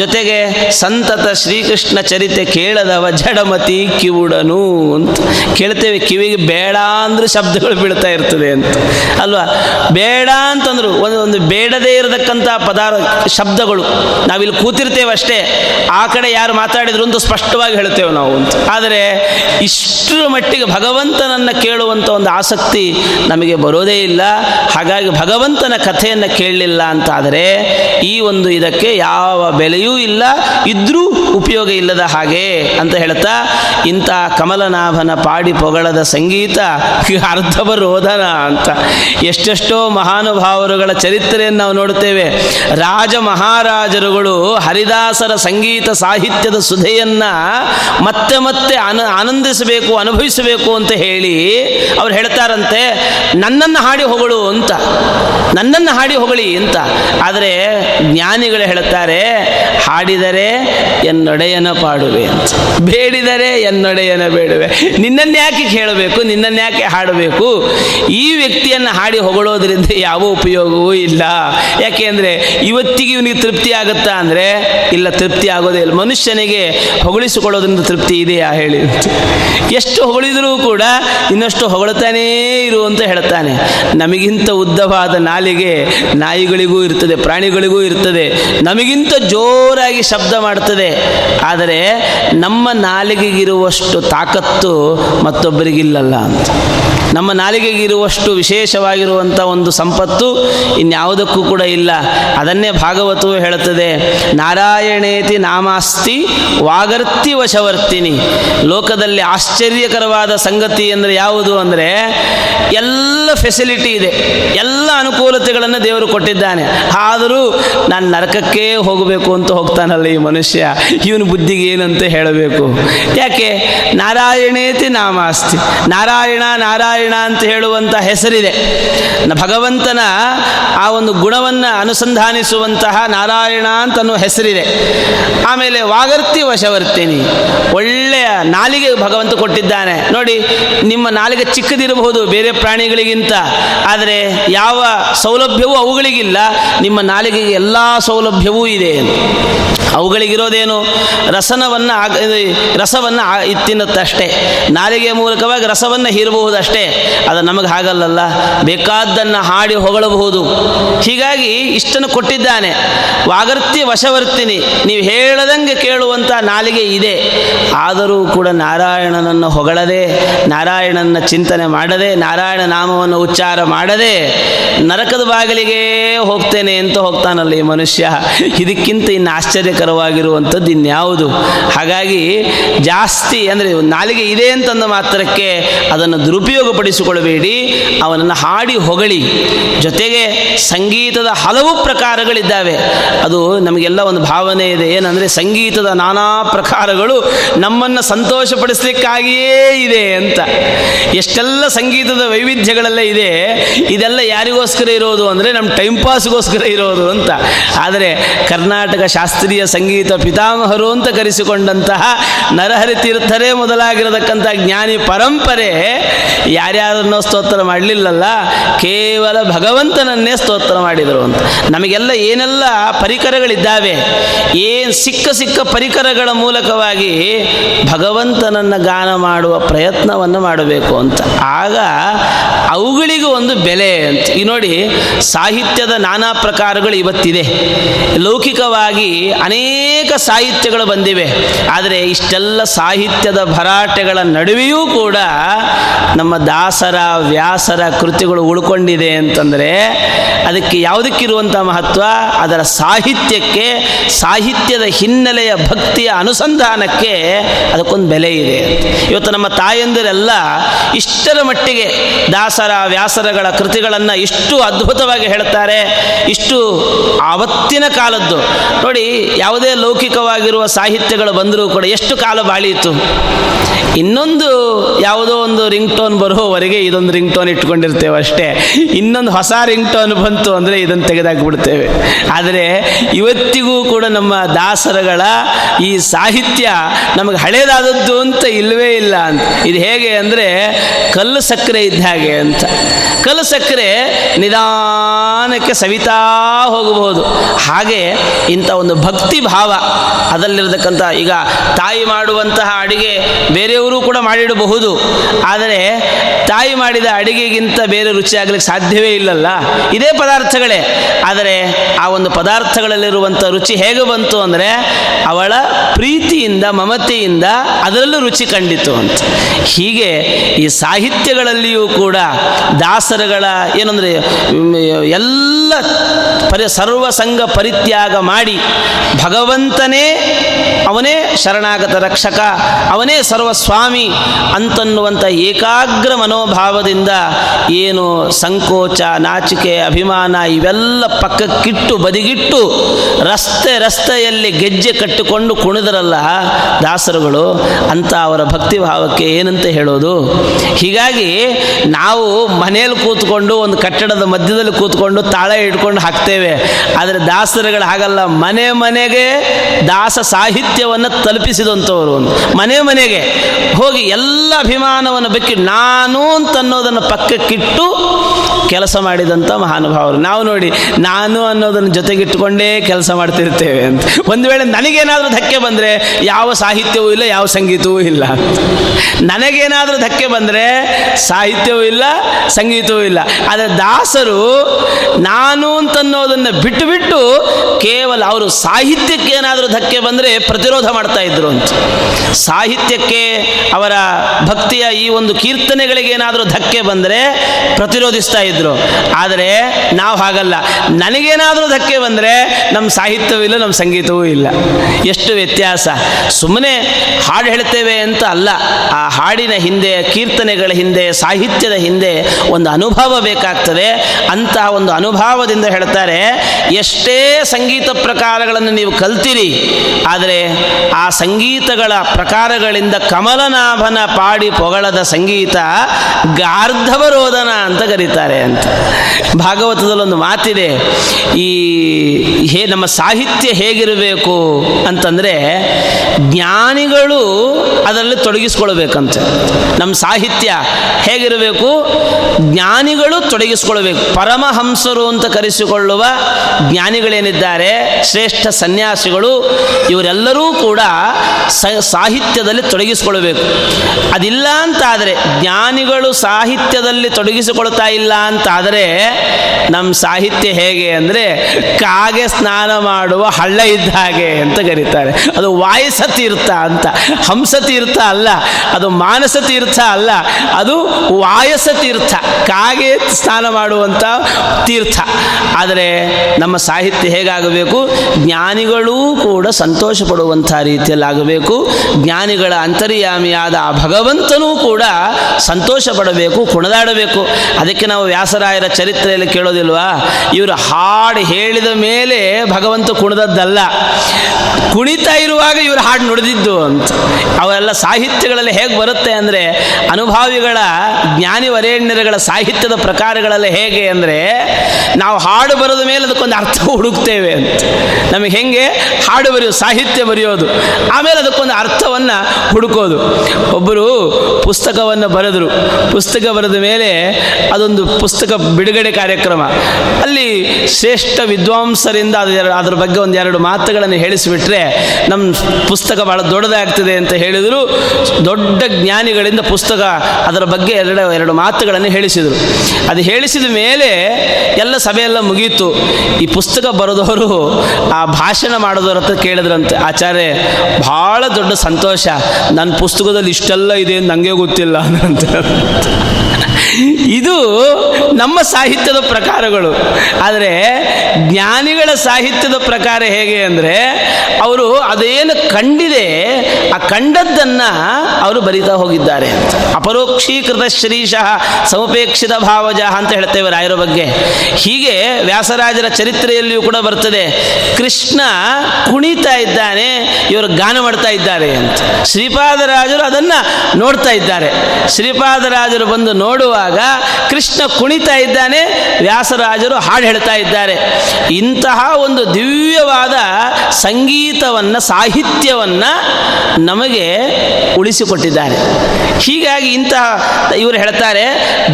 ಜೊತೆಗೆ ಸಂತತ ಶ್ರೀಕೃಷ್ಣ ಚರಿತೆ ಕೇಳದವ ಜಡಮತಿ ಕಿವುಡನು ಅಂತ ಕೇಳ್ತೇವೆ. ಕಿವಿಗೆ ಬೇಡ ಅಂದ್ರೂ ಶಬ್ದಗಳು ಬೀಳ್ತಾ ಇರ್ತದೆ ಅಂತ ಅಲ್ವಾ? ಬೇಡ ಅಂತಂದ್ರು ಒಂದು ಒಂದು ಬೇಡದೇ ಇರತಕ್ಕಂಥ ಪದಾರ್ಥ ಶಬ್ದಗಳು. ನಾವಿಲ್ಲಿ ಕೂತಿರ್ತೇವೆ ಅಷ್ಟೇ, ಆ ಕಡೆ ಯಾರು ಮಾತಾಡಿದ್ರು ಅಂತ ಸ್ಪಷ್ಟವಾಗಿ ಹೇಳ್ತೇವೆ ನಾವು ಅಂತ. ಆದರೆ ಇಷ್ಟರ ಮಟ್ಟಿಗೆ ಭಗವಂತನನ್ನು ಕೇಳುವಂಥ ಒಂದು ಆಸಕ್ತಿ ನಮಗೆ ಬರೋದೇ ಇಲ್ಲ. ಹಾಗಾಗಿ ಭಗವಂತನ ಕಥೆಯನ್ನು ಕೇಳಲಿಲ್ಲ ಅಂತಾದರೆ ಈ ಒಂದು ಇದಕ್ಕೆ ಯಾವ ಬೆಲೆಯೂ ಇಲ್ಲ, ಇದ್ರೂ ಉಪಯೋಗ ಇಲ್ಲದ ಹಾಗೆ ಅಂತ ಹೇಳ್ತಾ, ಇಂಥ ಕಮಲನಾಭನ ಪಾಡಿ ಪೊಗಳದ ಸಂಗೀತ ಅರ್ಧವ ರೋಧನ ಅಂತ. ಎಷ್ಟೆಷ್ಟೋ ಮಹಾನುಭಾವರುಗಳ ಚರಿತ್ರೆಯನ್ನು ನಾವು ನೋಡುತ್ತೇವೆ. ರಾಜ ಮಹಾರಾಜರುಗಳು ಹರಿದಾಸರ ಸಂಗೀತ ಸಾಹಿತ್ಯದ ಸುಧೆಯನ್ನು ಮತ್ತೆ ಮತ್ತೆ ಆನ ಆನಂದಿಸಬೇಕು ಅನುಭವಿಸಬೇಕು ಅಂತ ಹೇಳಿ ಅವ್ರು ಹೇಳ್ತಾರಂತೆ, ನನ್ನನ್ನು ಹಾಡಿ ಹೊಗಳು ಅಂತ, ನನ್ನನ್ನು ಹಾಡಿ ಹೊಗಳಿ ಅಂತ. ಆದರೆ ಜ್ಞಾನಿಗಳು ಹೇಳುತ್ತಾರೆ, ಹಾಡಿದರೆ ಎನ್ ಎನ್ನೊಡೆಯನ ಪಾಡುವೆ ಅಂತ, ಬೇಡಿದರೆ ಎನ್ನೊಡೆಯನ ಬೇಡುವೆ. ನಿನ್ನನ್ನು ಯಾಕೆ ಹೇಳಬೇಕು, ನಿನ್ನನ್ನು ಯಾಕೆ ಹಾಡಬೇಕು? ಈ ವ್ಯಕ್ತಿಯನ್ನು ಹಾಡಿ ಹೊಗಳೋದ್ರಿಂದ ಯಾವ ಉಪಯೋಗವೂ ಇಲ್ಲ. ಯಾಕೆಂದರೆ ಇವತ್ತಿಗೆ ಇವನಿಗೆ ತೃಪ್ತಿ ಆಗುತ್ತಾ ಅಂದರೆ ಇಲ್ಲ, ತೃಪ್ತಿ ಆಗೋದೇ ಇಲ್ಲ. ಮನುಷ್ಯನಿಗೆ ಹೊಗಳಿಸಿಕೊಳ್ಳೋದ್ರಿಂದ ತೃಪ್ತಿ ಇದೆಯಾ ಹೇಳಿ? ಎಷ್ಟು ಹೊಗಳಿದರೂ ಕೂಡ ಇನ್ನಷ್ಟು ಹೊಗಳ್ತಾನೇ ಇರು ಅಂತ ಹೇಳ್ತಾನೆ. ನಮಗಿಂತ ಉದ್ದವಾದ ನಾಲಿಗೆ ನಾಯಿಗಳಿಗೂ ಇರ್ತದೆ, ಪ್ರಾಣಿಗಳಿಗೂ ಇರ್ತದೆ. ನಮಗಿಂತ ಜೋರಾಗಿ ಶಬ್ದ ಮಾಡ್ತದೆ, ಆದರೆ ನಮ್ಮ ನಾಲಿಗೆಗಿರುವಷ್ಟು ತಾಕತ್ತು ಮತ್ತೊಬ್ಬರಿಗಿಲ್ಲಲ್ಲ ಅಂತ. ನಮ್ಮ ನಾಲಿಗೆಗಿರುವಷ್ಟು ವಿಶೇಷವಾಗಿರುವಂಥ ಒಂದು ಸಂಪತ್ತು ಇನ್ಯಾವುದಕ್ಕೂ ಕೂಡ ಇಲ್ಲ. ಅದನ್ನೇ ಭಾಗವತವು ಹೇಳುತ್ತದೆ, ನಾರಾಯಣೇತಿ ನಾಮಾಸ್ತಿ ವಾಗರ್ತಿ ವಶವರ್ತಿನಿ. ಲೋಕದಲ್ಲಿ ಆಶ್ಚರ್ಯಕರವಾದ ಸಂಗತಿ ಅಂದರೆ ಯಾವುದು ಅಂದರೆ, ಎಲ್ಲ ಫೆಸಿಲಿಟಿ ಇದೆ, ಎಲ್ಲ ಅನುಕೂಲತೆಗಳನ್ನು ದೇವರು ಕೊಟ್ಟಿದ್ದಾನೆ. ಆದರೂ ನಾನು ನರಕಕ್ಕೆ ಹೋಗಬೇಕು ಅಂತ ಹೋಗ್ತಾನಲ್ಲ ಈ ಮನುಷ್ಯ, ಇವನು ಬುದ್ಧಿಗೆ ಏನಂತ ಹೇಳಬೇಕು? ಯಾಕೆ ನಾರಾಯಣೇತಿ ನಾಮಾಸ್ತಿ, ನಾರಾಯಣ ನಾರಾಯಣ ಅಂತ ಹೇಳುವಂಥ ಹೆಸರಿದೆ. ಭಗವಂತನ ಆ ಒಂದು ಗುಣವನ್ನು ಅನುಸಂಧಾನಿಸುವಂತಹ ನಾರಾಯಣ ಅಂತನೂ ಹೆಸರಿದೆ. ಆಮೇಲೆ ವಾಗರ್ತಿ ವಶವರ್ತಿನಿ, ಒಳ್ಳೆಯ ನಾಲಿಗೆ ಭಗವಂತ ಕೊಟ್ಟಿದ್ದಾನೆ. ನೋಡಿ, ನಿಮ್ಮ ನಾಲಿಗೆ ಚಿಕ್ಕದಿರಬಹುದು ಬೇರೆ ಪ್ರಾಣಿಗಳಿಗಿಂತ, ಆದರೆ ಯಾವ ಸೌಲಭ್ಯವೂ ಅವುಗಳಿಗಿಲ್ಲ. ನಿಮ್ಮ ನಾಲಿಗೆಗೆ ಎಲ್ಲ ಸೌಲಭ್ಯವೂ ಇದೆ. ಅವುಗಳಿಗಿರೋದೇನು? ರಸನವನ್ನು ರಸವನ್ನು ತಿನ್ನುತ್ತಷ್ಟೇ, ನಾಲಿಗೆಯ ಮೂಲಕವಾಗಿ ರಸವನ್ನು ಹೀರಬಹುದಷ್ಟೇ. ಅದು ನಮಗೆ ಹಾಗಲ್ಲಲ್ಲ, ಬೇಕಾದ್ದನ್ನು ಹಾಡಿ ಹೊಗಳಬಹುದು. ಹೀಗಾಗಿ ಇಷ್ಟನ್ನು ಕೊಟ್ಟಿದ್ದಾನೆ. ವಾಗರ್ತಿ ವಶವರ್ತಿನಿ, ನೀವು ಹೇಳದಂಗೆ ಕೇಳುವಂಥ ನಾಲಿಗೆ ಇದೆ. ಆದರೂ ಕೂಡ ನಾರಾಯಣನನ್ನು ಹೊಗಳದೆ, ನಾರಾಯಣನ ಚಿಂತನೆ ಮಾಡದೆ, ನಾರಾಯಣ ನಾಮವನ್ನು ಉಚ್ಚಾರ ಮಾಡದೆ ನರಕದ ಬಾಗಿಲಿಗೆ ಹೋಗ್ತೇನೆ ಅಂತ ಹೋಗ್ತಾನಲ್ಲ ಈ ಮನುಷ್ಯ. ಇದಕ್ಕಿಂತ ಇನ್ನು ಆಶ್ಚರ್ಯಕರವಾಗಿರುವಂಥದ್ದು ಇನ್ಯಾವುದು? ಹಾಗಾಗಿ ಜಾಸ್ತಿ ಅಂದರೆ ನಾಲಿಗೆ ಇದೆ ಅಂತಂದ ಮಾತ್ರಕ್ಕೆ ಅದನ್ನು ದುರುಪಯೋಗಪಡಿಸಿಕೊಳ್ಳಬೇಡಿ, ಅವನನ್ನು ಹಾಡಿ ಹೊಗಳಿ. ಜೊತೆಗೆ ಸಂಗೀತದ ಹಲವು ಪ್ರಕಾರಗಳಿದ್ದಾವೆ. ಅದು ನಮಗೆಲ್ಲ ಒಂದು ಭಾವನೆ ಇದೆ, ಏನಂದರೆ ಸಂಗೀತದ ನಾನಾ ಪ್ರಕಾರಗಳು ನಮ್ಮನ್ನು ಸಂತೋಷಪಡಿಸಲಿಕ್ಕಾಗಿಯೇ ಇದೆ ಅಂತ. ಎಷ್ಟೆಲ್ಲ ಸಂಗೀತದ ವೈವಿಧ್ಯಗಳೆಲ್ಲ ಇದೆ. ಇದೆಲ್ಲ ಯಾರಿಗೋಸ್ಕರ ಇರೋದು ಅಂದರೆ ನಮ್ಮ ಟೈಮ್ ಪಾಸ್ಗೋಸ್ಕರ ಇರೋದು ಅಂತ. ಆದರೆ ಕರ್ನಾಟಕ ಶಾಸ್ತ್ರೀಯ ಸಂಗೀತ ಪಿತಾಮಹರು ಅಂತ ಕರೆಸಿಕೊಂಡಂತಹ ನರಹರಿ ತೀರ್ಥರೇ ಮೊದಲಾಗಿರತಕ್ಕಂಥ ಜ್ಞಾನಿ ಪರಂಪರೆ ಯಾರ್ಯಾರನ್ನೋ ಸ್ತೋತ್ರ ಮಾಡಲಿಲ್ಲಲ್ಲ, ಕೇವಲ ಭಗವಂತನನ್ನೇ ಸ್ತೋತ್ರ ಮಾಡಿದರು ಅಂತ. ನಮಗೆಲ್ಲ ಏನೆಲ್ಲ ಪರಿಕರಗಳಿದ್ದಾವೆ, ಏನು ಸಿಕ್ಕ ಸಿಕ್ಕ ಪರಿಕರಗಳ ಮೂಲಕವಾಗಿ ಭಗವಂತನನ್ನು ಗಾನ ಮಾಡುವ ಪ್ರಯತ್ನವನ್ನು ಮಾಡಬೇಕು ಅಂತ. ಆಗ ಅವುಗಳಿಗೂ ಒಂದು ಬೆಲೆ ಅಂತ. ಈ ನೋಡಿ, ಸಾಹಿತ್ಯದ ನಾನಾ ಪ್ರಕಾರಗಳು ಇವತ್ತಿದೆ. ಲೌಕಿಕವಾಗಿ ಅನೇಕ ಸಾಹಿತ್ಯಗಳು ಬಂದಿವೆ. ಆದರೆ ಇಷ್ಟೆಲ್ಲ ಸಾಹಿತ್ಯದ ಭರಾಟೆಗಳ ನಡುವೆಯೂ ಕೂಡ ನಮ್ಮ ದಾಸರ ವ್ಯಾಸರ ಕೃತಿಗಳು ಉಳ್ಕೊಂಡಿದೆ ಅಂತಂದರೆ ಅದಕ್ಕೆ ಯಾವುದಕ್ಕಿರುವಂಥ ಮಹತ್ವ? ಅದರ ಸಾಹಿತ್ಯಕ್ಕೆ, ಸಾಹಿತ್ಯದ ಹಿನ್ನೆಲೆಯ ಭಕ್ತಿಯ ಅನುಸಂಧಾನಕ್ಕೆ ಅದಕ್ಕೊಂದು ಬೆಲೆ ಇದೆ. ಇವತ್ತು ನಮ್ಮ ತಾಯಂದಿರೆಲ್ಲ ಇಷ್ಟರ ಮಟ್ಟಿಗೆ ದಾಸರ ವ್ಯಾಸರಗಳ ಕೃತಿಗಳನ್ನು ಇಷ್ಟು ಅದ್ಭುತವಾಗಿ ಹೇಳ್ತಾರೆ, ಇಷ್ಟು ಆವತ್ತಿನ ಕಾಲದ್ದು. ನೋಡಿ, ಯಾವುದೇ ಲೌಕಿಕವಾಗಿರುವ ಸಾಹಿತ್ಯಗಳು ಬಂದರೂ ಕೂಡ ಎಷ್ಟು ಕಾಲ ಬಾಳಿಯಿತು? ಇನ್ನೊಂದು ಯಾವುದೋ ಒಂದು ರಿಂಗ್ ಟೋನ್ ಬರುವವರೆಗೆ ಇದೊಂದು ರಿಂಗ್ ಟೋನ್ ಇಟ್ಕೊಂಡಿರ್ತೇವೆ ಅಷ್ಟೇ. ಇನ್ನೊಂದು ಹೊಸ ರಿಂಗ್ ಟೋನ್ ಬಂತು ಅಂದರೆ ಇದನ್ನು ತೆಗೆದಾಕಿಬಿಡ್ತೇವೆ. ಆದರೆ ಇವತ್ತಿಗೂ ಕೂಡ ನಮ್ಮ ದಾಸರಗಳ ಈ ಸಾಹಿತ್ಯ ನಮಗೆ ಹಳೇದಾದದ್ದು ಅಂತ ಇಲ್ಲವೇ ಇಲ್ಲ ಅಂತ. ಇದು ಹೇಗೆ ಅಂದರೆ ಕಲ್ಲು ಸಕ್ಕರೆ ಇದ್ದ ಹಾಗೆ ಅಂತ. ಕಲ್ಲು ಸಕ್ಕರೆ ನಿಧಾನಕ್ಕೆ ಸವಿತಾ ಹೋಗಬಹುದು. ಹಾಗೆ ಇಂಥ ಒಂದು ಭಕ್ತಿ ಭಾವ ಅದರಲ್ಲಿರತಕ್ಕಂಥ, ಈಗ ತಾಯಿ ಮಾಡುವಂತಹ ಅಡಿಗೆ ಬೇರೆಯವರು ಕೂಡ ಮಾಡಿಡಬಹುದು, ಆದರೆ ತಾಯಿ ಮಾಡಿದ ಅಡಿಗೆಗಿಂತ ಬೇರೆ ರುಚಿಯಾಗಲಿಕ್ಕೆ ಸಾಧ್ಯವೇ ಇಲ್ಲಲ್ಲ. ಇದೇ ಪದಾರ್ಥಗಳೇ, ಆದರೆ ಆ ಒಂದು ಪದಾರ್ಥಗಳಲ್ಲಿರುವಂಥ ರುಚಿ ಹೇಗೆ ಬಂತು ಅಂದರೆ ಅವಳ ಪ್ರೀತಿಯಿಂದ, ಮಮತೆಯಿಂದ ಅದರಲ್ಲೂ ರುಚಿ ಕಂಡಿತು ಅಂತ. ಹೀಗೆ ಈ ಸಾಹಿತ್ಯಗಳಲ್ಲಿಯೂ ಕೂಡ ದಾಸರಗಳ ಏನಂದರೆ ಎಲ್ಲ ಪರಿ ಸರ್ವಸಂಗ ಪರಿತ್ಯಾಗ ಮಾಡಿ ಭಗವಂತನೇ ಅವನೇ ಶರಣಾಗತ ರಕ್ಷಕ, ಅವನೇ ಸರ್ವಸ್ವಾಮಿ ಅಂತನ್ನುವಂಥ ಏಕಾಗ್ರ ಮನೋ ಮನೋಭಾವದಿಂದ ಏನು ಸಂಕೋಚ, ನಾಚಿಕೆ, ಅಭಿಮಾನ ಇವೆಲ್ಲ ಪಕ್ಕಕ್ಕಿಟ್ಟು ಬದಿಗಿಟ್ಟು ರಸ್ತೆ ರಸ್ತೆಯಲ್ಲಿ ಗೆಜ್ಜೆ ಕಟ್ಟಿಕೊಂಡು ಕುಣಿದರಲ್ಲ ದಾಸರುಗಳು, ಅಂತ ಅವರ ಭಕ್ತಿ ಭಾವಕ್ಕೆ ಏನಂತ ಹೇಳೋದು? ಹೀಗಾಗಿ ನಾವು ಮನೆಯಲ್ಲಿ ಕೂತ್ಕೊಂಡು ಒಂದು ಕಟ್ಟಡದ ಮಧ್ಯದಲ್ಲಿ ಕೂತ್ಕೊಂಡು ತಾಳ ಇಟ್ಕೊಂಡು ಹಾಕ್ತೇವೆ, ಆದರೆ ದಾಸರುಗಳು ಹಾಗಲ್ಲ. ಮನೆ ಮನೆಗೆ ದಾಸ ಸಾಹಿತ್ಯವನ್ನು ತಲುಪಿಸಿದಂಥವರು, ಮನೆ ಮನೆಗೆ ಹೋಗಿ ಎಲ್ಲ ಅಭಿಮಾನವನ್ನು ಬೆಕ್ಕಿ ನಾನು ಅಂತನ್ನೋದನ್ನು ಪಕ್ಕಕ್ಕಿಟ್ಟು ಕೆಲಸ ಮಾಡಿದಂಥ ಮಹಾನುಭಾವರು. ನಾವು ನೋಡಿ, ನಾನು ಅನ್ನೋದನ್ನು ಜೊತೆಗಿಟ್ಟುಕೊಂಡೇ ಕೆಲಸ ಮಾಡ್ತಿರ್ತೇವೆ ಅಂತ. ಒಂದು ವೇಳೆ ನನಗೇನಾದರೂ ಧಕ್ಕೆ ಬಂದರೆ ಯಾವ ಸಾಹಿತ್ಯವೂ ಇಲ್ಲ, ಯಾವ ಸಂಗೀತವೂ ಇಲ್ಲ. ನನಗೇನಾದರೂ ಧಕ್ಕೆ ಬಂದರೆ ಸಾಹಿತ್ಯವೂ ಇಲ್ಲ, ಸಂಗೀತವೂ ಇಲ್ಲ. ಆದರೆ ದಾಸರು ನಾನು ಅಂತನ್ನೋದನ್ನು ಬಿಟ್ಟು ಬಿಟ್ಟು ಕೇವಲ ಅವರು ಸಾಹಿತ್ಯಕ್ಕೆ ಏನಾದರೂ ಧಕ್ಕೆ ಬಂದರೆ ಪ್ರತಿರೋಧ ಮಾಡ್ತಾ ಇದ್ರು ಅಂತ. ಸಾಹಿತ್ಯಕ್ಕೆ ಅವರ ಭಕ್ತಿಯ ಈ ಒಂದು ಕೀರ್ತನೆಗಳಿಗೆ ಏನಾದರೂ ಧಕ್ಕೆ ಬಂದರೆ ಪ್ರತಿರೋಧಿಸ್ತಾ ಇದ್ರು. ಆದರೆ ನಾವು ಹಾಗಲ್ಲ, ನನಗೇನಾದರೂ ಧಕ್ಕೆ ಬಂದರೆ ನಮ್ಮ ಸಾಹಿತ್ಯವೂ ಇಲ್ಲ, ನಮ್ಮ ಸಂಗೀತವೂ ಇಲ್ಲ. ಎಷ್ಟು ವ್ಯತ್ಯಾಸ! ಸುಮ್ಮನೆ ಹಾಡು ಹೇಳ್ತೇವೆ ಅಂತ ಅಲ್ಲ, ಆ ಹಾಡಿನ ಹಿಂದೆ, ಕೀರ್ತನೆಗಳ ಹಿಂದೆ, ಸಾಹಿತ್ಯದ ಹಿಂದೆ ಒಂದು ಅನುಭವ ಬೇಕಾಗ್ತದೆ. ಅಂತಹ ಒಂದು ಅನುಭವದಿಂದ ಹೇಳ್ತಾರೆ, ಎಷ್ಟೇ ಸಂಗೀತ ಪ್ರಕಾರಗಳನ್ನು ನೀವು ಕಲ್ತಿರಿ, ಆದರೆ ಆ ಸಂಗೀತಗಳ ಪ್ರಕಾರಗಳಿಂದ ಕಮಲನಾಭನ ಪಾಡಿ ಪೊಗಳದ ಸಂಗೀತ ಗಾರ್ಧವರೋಧನ ಅಂತ ಕರೀತಾರೆ ಅಂತ. ಭಾಗವತದಲ್ಲೊಂದು ಮಾತಿದೆ, ಈ ಹೇ ನಮ್ಮ ಸಾಹಿತ್ಯ ಹೇಗಿರಬೇಕು ಅಂತಂದರೆ ಜ್ಞಾನಿಗಳು ಅದರಲ್ಲಿ ತೊಡಗಿಸ್ಕೊಳ್ಬೇಕಂತೆ. ನಮ್ಮ ಸಾಹಿತ್ಯ ಹೇಗಿರಬೇಕು? ಜ್ಞಾನಿಗಳು ತೊಡಗಿಸ್ಕೊಳ್ಬೇಕು. ಪರಮಹಂಸರು ಅಂತ ಕರೆಸಿಕೊಳ್ಳುವ ಜ್ಞಾನಿಗಳೇನಿದ್ದಾರೆ, ಶ್ರೇಷ್ಠ ಸನ್ಯಾಸಿಗಳು, ಇವರೆಲ್ಲರೂ ಕೂಡ ಸಾಹಿತ್ಯದಲ್ಲಿ ತೊಡಗಿಸಿಕೊಳ್ಳಬೇಕು. ಅದಿಲ್ಲ ಅಂತಾದರೆ, ಜ್ಞಾನಿಗಳು ಸಾಹಿತ್ಯದಲ್ಲಿ ತೊಡಗಿಸಿಕೊಳ್ತಾ ಇಲ್ಲ ಅಂತಾದರೆ ನಮ್ಮ ಸಾಹಿತ್ಯ ಹೇಗೆ ಅಂದರೆ ಕಾಗೆ ಸ್ನಾನ ಮಾಡುವ ಹಳ್ಳ ಇದ್ದ ಹಾಗೆ ಅಂತ ಕರೀತಾರೆ. ಅದು ವಾಯಸ ತೀರ್ಥ ಅಂತ, ಹಂಸ ತೀರ್ಥ ಅಲ್ಲ, ಅದು ಮಾನಸ ತೀರ್ಥ ಅಲ್ಲ, ಅದು ವಾಯಸ ತೀರ್ಥ, ಕಾಗೆ ಸ್ನಾನ ಮಾಡುವಂಥ ತೀರ್ಥ. ಆದರೆ ನಮ್ಮ ಸಾಹಿತ್ಯ ಹೇಗಾಗಬೇಕು? ಜ್ಞಾನಿಗಳೂ ಕೂಡ ಸಂತೋಷ ಪಡುವಂಥ ರೀತಿಯಲ್ಲಿ ಆಗಬೇಕು. ಜ್ಞಾನಿಗಳ ಅಂತರ್ಯಾಮಿಯಾದ ಆ ಭಗವಂತನೂ ಕೂಡ ಸಂತೋಷ ಪಡಬೇಕು, ಕುಣಿದಾಡಬೇಕು. ಅದಕ್ಕೆ ನಾವು ವ್ಯಾಸರಾಯರ ಚರಿತ್ರೆಯಲ್ಲಿ ಕೇಳೋದಿಲ್ವಾ, ಇವರು ಹಾಡು ಹೇಳಿದ ಮೇಲೆ ಭಗವಂತ ಕುಣಿದದ್ದಲ್ಲ, ಕುಣಿತಾ ಇರುವಾಗ ಇವರು ಹಾಡು ನುಡಿದಿದ್ದು ಅಂತ. ಅವೆಲ್ಲ ಸಾಹಿತ್ಯಗಳಲ್ಲಿ ಹೇಗೆ ಬರುತ್ತೆ ಅಂದರೆ, ಅನುಭಾವಿಗಳ, ಜ್ಞಾನಿ ವರೇಣ್ಯರುಗಳ ಸಾಹಿತ್ಯದ ಪ್ರಕಾರಗಳಲ್ಲಿ ಹೇಗೆ ಅಂದರೆ, ನಾವು ಹಾಡು ಬರೆದ ಮೇಲೆ ಅದಕ್ಕೊಂದು ಅರ್ಥ ಹುಡುಕ್ತೇವೆ ಅಂತ. ನಮಗೆ ಹೆಂಗೆ ಹಾಡು ಬರೆಯೋದು, ಸಾಹಿತ್ಯ ಬರೆಯೋದು, ಆಮೇಲೆ ಅದಕ್ಕೊಂದು ಅರ್ಥವನ್ನು ಹುಡುಕೋದು. ಒಬ್ಬರು ಪುಸ್ತಕವನ್ನು ಬರೆದರು, ಪುಸ್ತಕ ಬರೆದ ಮೇಲೆ ಅದೊಂದು ಪುಸ್ತಕ ಬಿಡುಗಡೆ ಕಾರ್ಯಕ್ರಮ, ಅಲ್ಲಿ ಶ್ರೇಷ್ಠ ವಿದ್ವಾಂಸರಿಂದ ಅದರ ಅದರ ಬಗ್ಗೆ ಒಂದೆರಡು ಮಾತುಗಳನ್ನು ಹೇಳಿಸಿಬಿಟ್ರೆ ನಮ್ಮ ಪುಸ್ತಕ ಭಾಳ ದೊಡ್ಡದಾಗ್ತದೆ ಅಂತ ಹೇಳಿದರು. ದೊಡ್ಡ ಜ್ಞಾನಿಗಳಿಂದ ಪುಸ್ತಕ ಅದರ ಬಗ್ಗೆ ಎರಡು ಎರಡು ಮಾತುಗಳನ್ನು ಹೇಳಿಸಿದರು. ಅದು ಹೇಳಿಸಿದ ಮೇಲೆ ಎಲ್ಲ ಸಭೆಯೆಲ್ಲ ಮುಗೀತು. ಈ ಪುಸ್ತಕ ಬರೆದವರು ಆ ಭಾಷಣ ಮಾಡೋದವ್ರ ಹತ್ರ ಕೇಳಿದ್ರಂತೆ, ಆಚಾರ್ಯ ಭಾಳ ದೊಡ್ಡ ಸಂತೋಷ, ನನ್ನ ಪುಸ್ತಕದಲ್ಲಿ ಇಷ್ಟೆಲ್ಲ ಇದೆ ನನಗೆ ಗೊತ್ತಿಲ್ಲ ಅಂತ. ಇದು ನಮ್ಮ ಸಾಹಿತ್ಯದ ಪ್ರಕಾರಗಳು. ಆದರೆ ಜ್ಞಾನಿಗಳ ಸಾಹಿತ್ಯದ ಪ್ರಕಾರ ಹೇಗೆ ಅಂದರೆ, ಅವರು ಅದೇನು ಕಂಡಿದೆ ಆ ಕಂಡದ್ದನ್ನು ಅವರು ಬರಿತಾ ಹೋಗಿದ್ದಾರೆ ಅಂತ. ಅಪರೋಕ್ಷೀಕೃತ ಶ್ರೀಶಃ ಸಮುಪೇಕ್ಷಿತ ಭಾವಜಃ ಅಂತ ಹೇಳ್ತೇವೆ ರಾಯರ ಬಗ್ಗೆ. ಹೀಗೆ ವ್ಯಾಸರಾಜರ ಚರಿತ್ರೆಯಲ್ಲಿಯೂ ಕೂಡ ಬರ್ತದೆ, ಕೃಷ್ಣ ಕುಣಿತಾ ಇದ್ದಾನೆ, ಇವರು ಗಾನ ಮಾಡ್ತಾ ಇದ್ದಾರೆ ಅಂತ. ಶ್ರೀಪಾದರಾಜರು ಅದನ್ನು ನೋಡ್ತಾ ಇದ್ದಾರೆ. ಶ್ರೀಪಾದರಾಜರು ಬಂದು ನೋಡುವಾಗ ಕೃಷ್ಣ ಕುಣಿತಾ ಇದ್ದಾನೆ, ವ್ಯಾಸರಾಜರು ಹಾಡು ಹೇಳ್ತಾ ಇದ್ದಾರೆ. ಇಂತಹ ಒಂದು ದಿವ್ಯವಾದ ಸಂಗೀತವನ್ನು, ಸಾಹಿತ್ಯವನ್ನು ನಮಗೆ ಉಳಿಸಿಕೊಟ್ಟಿದ್ದಾರೆ. ಹೀಗಾಗಿ ಇಂತಹ ಇವರು ಹೇಳ್ತಾರೆ,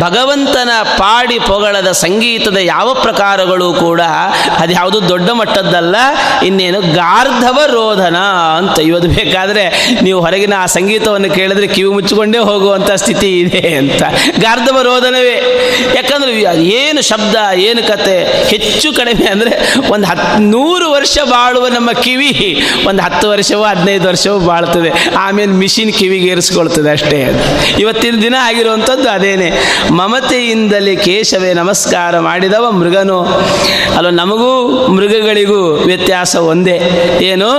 ಭಗವಂತನ ಪಾಡಿ ಪೊಗಳದ ಸಂಗೀತದ ಯಾವ ಪ್ರಕಾರಗಳು ಕೂಡ ಅದ್ಯಾವುದು ದೊಡ್ಡ ಮಟ್ಟದ್ದಲ್ಲ, ಇನ್ನೇನು ಗಾರ್ಧವ ರೋಧನ ಅಂತ. ಇವತ್ತು ಬೇಕಾದರೆ ನೀವು ಹೊರಗಿನ ಆ ಸಂಗೀತವನ್ನು ಕೇಳಿದ್ರೆ ಕಿವಿ ಮುಚ್ಚಿಕೊಂಡೇ ಹೋಗುವಂಥ ಸ್ಥಿತಿ ಇದೆ ಅಂತ. ಗಾರ್ಧವ ರೋಧನ ಸಾಧನವೇ. ಯಾಕಂದರೆ ಏನು ಶಬ್ದ ಏನು ಕತೆ, ಹೆಚ್ಚು ಕಡಿಮೆ ಅಂದರೆ ಒಂದು ಹತ್ತು ನೂರು ವರ್ಷ ಬಾಳುವ ನಮ್ಮ ಕಿವಿ ಒಂದು ಹತ್ತು ವರ್ಷವೋ ಹದಿನೈದು ವರ್ಷವೋ ಬಾಳ್ತದೆ, ಆಮೇಲೆ ಮಿಷಿನ್ ಕಿವಿಗೆ ಏರಿಸ್ಕೊಳ್ತದೆ ಅಷ್ಟೇ. ಇವತ್ತಿನ ದಿನ ಆಗಿರುವಂಥದ್ದು ಅದೇನೆ. ಮಮತೆಯಿಂದಲೇ ಕೇಶವೇ ನಮಸ್ಕಾರ ಮಾಡಿದವ ಮೃಗನು ಅಲ್ಲ. ನಮಗೂ ಮೃಗಗಳಿಗೂ ವ್ಯತ್ಯಾಸ ಒಂದೇ. ಏನು?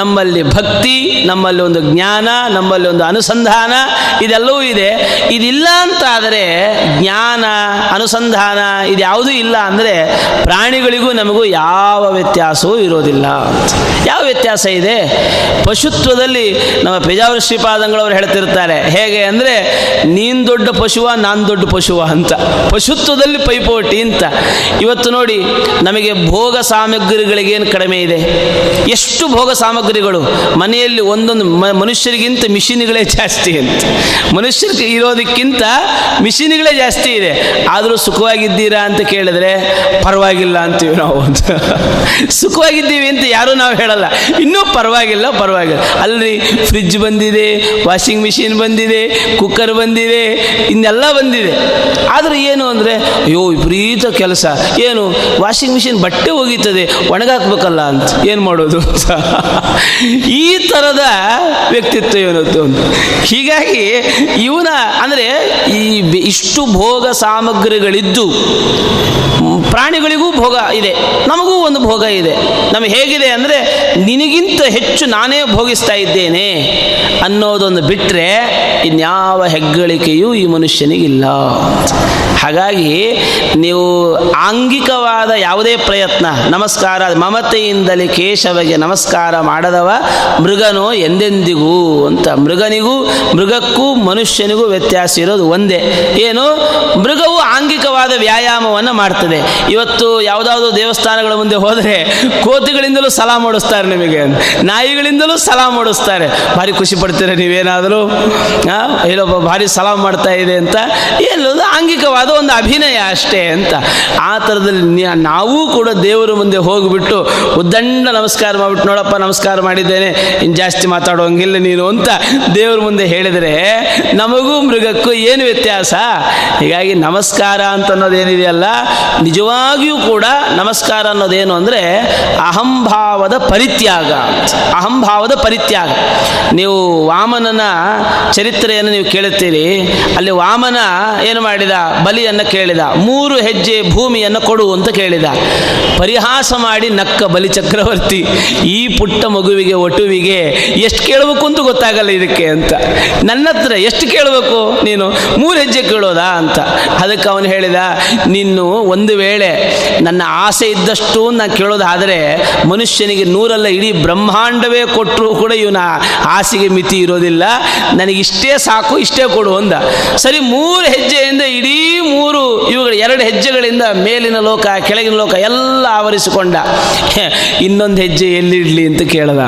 ನಮ್ಮಲ್ಲಿ ಭಕ್ತಿ, ನಮ್ಮಲ್ಲಿ ಒಂದು ಜ್ಞಾನ, ನಮ್ಮಲ್ಲಿ ಒಂದು ಅನುಸಂಧಾನ, ಇದೆಲ್ಲವೂ ಇದೆ. ಇದಿಲ್ಲ ಅಂತಾದರೆ ಜ್ಞಾನ ಅನುಸಂಧಾನ ಇದ್ಯಾವುದೂ ಇಲ್ಲ ಅಂದರೆ ಪ್ರಾಣಿಗಳಿಗೂ ನಮಗೂ ಯಾವ ವ್ಯತ್ಯಾಸವೂ ಇರೋದಿಲ್ಲ. ಯಾವ ವ್ಯತ್ಯಾಸ ಇದೆ? ಪಶುತ್ವದಲ್ಲಿ ನಮ್ಮ ಪೇಜಾವರ ಶ್ರೀಪಾದಂಗಳವರು ಹೇಳ್ತಿರ್ತಾರೆ, ಹೇಗೆ ಅಂದರೆ ನೀನು ದೊಡ್ಡ ಪಶುವ ನಾನು ದೊಡ್ಡ ಪಶುವ ಅಂತ, ಪಶುತ್ವದಲ್ಲಿ ಪೈಪೋಟಿ ಅಂತ. ಇವತ್ತು ನೋಡಿ, ನಮಗೆ ಭೋಗ ಸಾಮಗ್ರಿಗಳಿಗೇನು ಕಡಿಮೆ ಇದೆ? ಎಷ್ಟು ಭೋಗ ಸಾಮಗ್ರಿಗಳು ಮನೆಯಲ್ಲಿ ಒಂದೊಂದು ಮನುಷ್ಯರಿಗಿಂತ ಮಿಷಿನ್ಗಳೇ ಜಾಸ್ತಿ ಅಂತ. ಮನುಷ್ಯರಿಗೆ ಇರೋದಕ್ಕಿಂತ ಮಿಷಿನ್ಗಳೇ ಜಾಸ್ತಿ ಇದೆ. ಆದರೂ ಸುಖವಾಗಿದ್ದೀರಾ ಅಂತ ಕೇಳಿದ್ರೆ ಪರವಾಗಿಲ್ಲ ಅಂತೀವಿ ನಾವು. ಸುಖವಾಗಿದ್ದೀವಿ ಅಂತ ಯಾರೂ ನಾವು ಹೇಳಲ್ಲ, ಇನ್ನೂ ಪರವಾಗಿಲ್ಲ ಪರವಾಗಿಲ್ಲ. ಅಲ್ರಿ, ಫ್ರಿಜ್ ಬಂದಿದೆ, ವಾಷಿಂಗ್ ಮಿಷಿನ್ ಬಂದಿದೆ, ಕುಕ್ಕರ್ ಬಂದಿದೆ, ಇನ್ನೆಲ್ಲ ಬಂದಿದೆ. ಆದರೆ ಏನು ಅಂದರೆ ಅಯ್ಯೋ ವಿಪರೀತ ಕೆಲಸ. ಏನು? ವಾಷಿಂಗ್ ಮಿಷಿನ್ ಬಟ್ಟೆ ಒಗೀತದೆ, ಒಣಗಾಕ್ಬೇಕಲ್ಲ ಅಂತ, ಏನು ಮಾಡೋದು? ಈ ಥರದ ವ್ಯಕ್ತಿತ್ವ ಇವನದ್ದು. ಹೀಗಾಗಿ ಇವನ ಅಂದರೆ ಈ ಇಷ್ಟು ಭೋಗ ಸಾಮಗ್ರಿಗಳಿದ್ದು, ಪ್ರಾಣಿಗಳಿಗೂ ಭೋಗ ಇದೆ, ನಮಗೂ ಒಂದು ಭೋಗ ಇದೆ. ನಮಗೆ ಹೇಗಿದೆ ಅಂದರೆ ನಿನಗಿಂತ ಹೆಚ್ಚು ನಾನೇ ಭೋಗಿಸ್ತಾ ಇದ್ದೇನೆ ಅನ್ನೋದೊಂದು ಬಿಟ್ಟರೆ ಇನ್ಯಾವ ಹೆಗ್ಗಳಿಕೆಯೂ ಈ ಮನುಷ್ಯನಿಗಿಲ್ಲ. ಹಾಗಾಗಿ ನೀವು ಆಂಗಿಕವಾದ ಯಾವುದೇ ಪ್ರಯತ್ನ, ನಮಸ್ಕಾರ ಮಮತೆಯಿಂದಲೇ ಕೇಶವಗೆ ನಮಸ್ಕಾರ ಮಾಡದವ ಮೃಗನೋ ಎಂದೆಂದಿಗೂ ಅಂತ. ಮೃಗನಿಗೂ ಮೃಗಕ್ಕೂ ಮನುಷ್ಯನಿಗೂ ವ್ಯತ್ಯಾಸ ಇರೋದು ಒಂದೇ. ಏನು? ಮೃಗವು ಆಂಗಿಕವಾದ ವ್ಯಾಯಾಮವನ್ನು ಮಾಡ್ತದೆ. ಇವತ್ತು ಯಾವುದಾದ್ರು ದೇವಸ್ಥಾನಗಳ ಮುಂದೆ ಹೋದರೆ ಕೋತಿಗಳಿಂದಲೂ ಸಲಾ ಮಾಡಿಸ್ತಾರೆ, ನಿಮಗೆ ನಾಯಿಗಳಿಂದಲೂ ಸಲಾ ಮಾಡಿಸ್ತಾರೆ. ಭಾರಿ ಖುಷಿ ಪಡ್ತೀರ ನೀವೇನಾದರೂ, ಇಲ್ಲೊಬ್ಬ ಭಾರಿ ಸಲಾ ಮಾಡ್ತಾ ಇದೆ ಅಂತ. ಎಲ್ಲದು ಆಂಗಿಕವಾದ ಒಂದು ಅಭಿನಯ ಅಷ್ಟೇ ಅಂತ. ಆ ಥರದಲ್ಲಿ ನಾವೂ ಕೂಡ ದೇವರ ಮುಂದೆ ಹೋಗಿಬಿಟ್ಟು ಉದ್ದಂಡ ನಮಸ್ಕಾರ ಮಾಡಿಬಿಟ್ಟು ನೋಡಪ್ಪ ನಮಸ್ಕಾರ ಮಾಡಿದ್ದೇನೆ, ಇನ್ನು ಜಾಸ್ತಿ ಮಾತಾಡೋಂಗಿಲ್ಲ ನೀನು ಅಂತ ದೇವರ ಮುಂದೆ ಹೇಳಿದರೆ ನಮಗೂ ಮೃಗಕ್ಕೂ ಏನು ವ್ಯತ್ಯಾಸ? ಹೀಗಾಗಿ ನಮಸ್ಕಾರ ಅಂತ ಅನ್ನೋದೇನಿದೆಯಲ್ಲ, ನಿಜವಾಗಿಯೂ ಕೂಡ ನಮಸ್ಕಾರ ಅನ್ನೋದೇನು ಅಂದರೆ ಅಹಂಭಾವದ ಪರಿತ್ಯಾಗ. ಅಹಂಭಾವದ ಪರಿತ್ಯಾಗ. ನೀವು ವಾಮನನ ಚರಿತ್ರೆಯನ್ನು ನೀವು ಕೇಳುತ್ತೀರಿ. ಅಲ್ಲಿ ವಾಮನ ಏನು ಮಾಡಿದ? ಬಲಿಯನ್ನು ಕೇಳಿದ. ಮೂರು ಹೆಜ್ಜೆ ಭೂಮಿಯನ್ನು ಕೊಡು ಅಂತ ಕೇಳಿದ. ಪರಿಹಾಸ ಮಾಡಿ ನಕ್ಕ ಬಲಿ ಚಕ್ರವರ್ತಿ, ಈ ಪುಟ್ಟ ಮಗುವಿಗೆ ಒಟುವಿಗೆ ಎಷ್ಟು ಕೇಳಬೇಕು ಅಂತ ಗೊತ್ತಾಗಲ್ಲ ಇದಕ್ಕೆ ಅಂತ, ನನ್ನ ಹತ್ರ ಎಷ್ಟು ಕೇಳಬೇಕು ನೀನು, ಮೂರು ಹೆಜ್ಜೆ ಕೇಳೋದಾ ಅಂತ. ಅದಕ್ಕೆ ಅವನು ಹೇಳಿದ, ನೀನು ಒಂದು ವೇಳೆ ನನ್ನ ಆಸೆ ಇದ್ದಷ್ಟು ನಾನು ಕೇಳೋದಾದರೆ ಮನುಷ್ಯನಿಗೆ ನೂರಲ್ಲ ಇಡೀ ಬ್ರಹ್ಮಾಂಡವೇ ಕೊಟ್ಟರೂ ಕೂಡ ಇವನ ಆಸೆಗೆ ಮಿತಿ ಇರೋದಿಲ್ಲ, ನನಗಿಷ್ಟೇ ಸಾಕು ಇಷ್ಟೇ ಕೊಡು ಅಂದ. ಸರಿ, ಮೂರು ಹೆಜ್ಜೆಯಿಂದ ಇಡೀ ಮೂರು ಇವುಗಳು ಎರಡು ಹೆಜ್ಜೆಗಳಿಂದ ಮೇಲಿನ ಲೋಕ ಕೆಳಗಿನ ಲೋಕ ಎಲ್ಲ ಆವರಿಸಿಕೊಂಡ. ಇನ್ನೊಂದು ಹೆಜ್ಜೆ ಎಲ್ಲಿಡಲಿ ಅಂತ ಕೇಳದ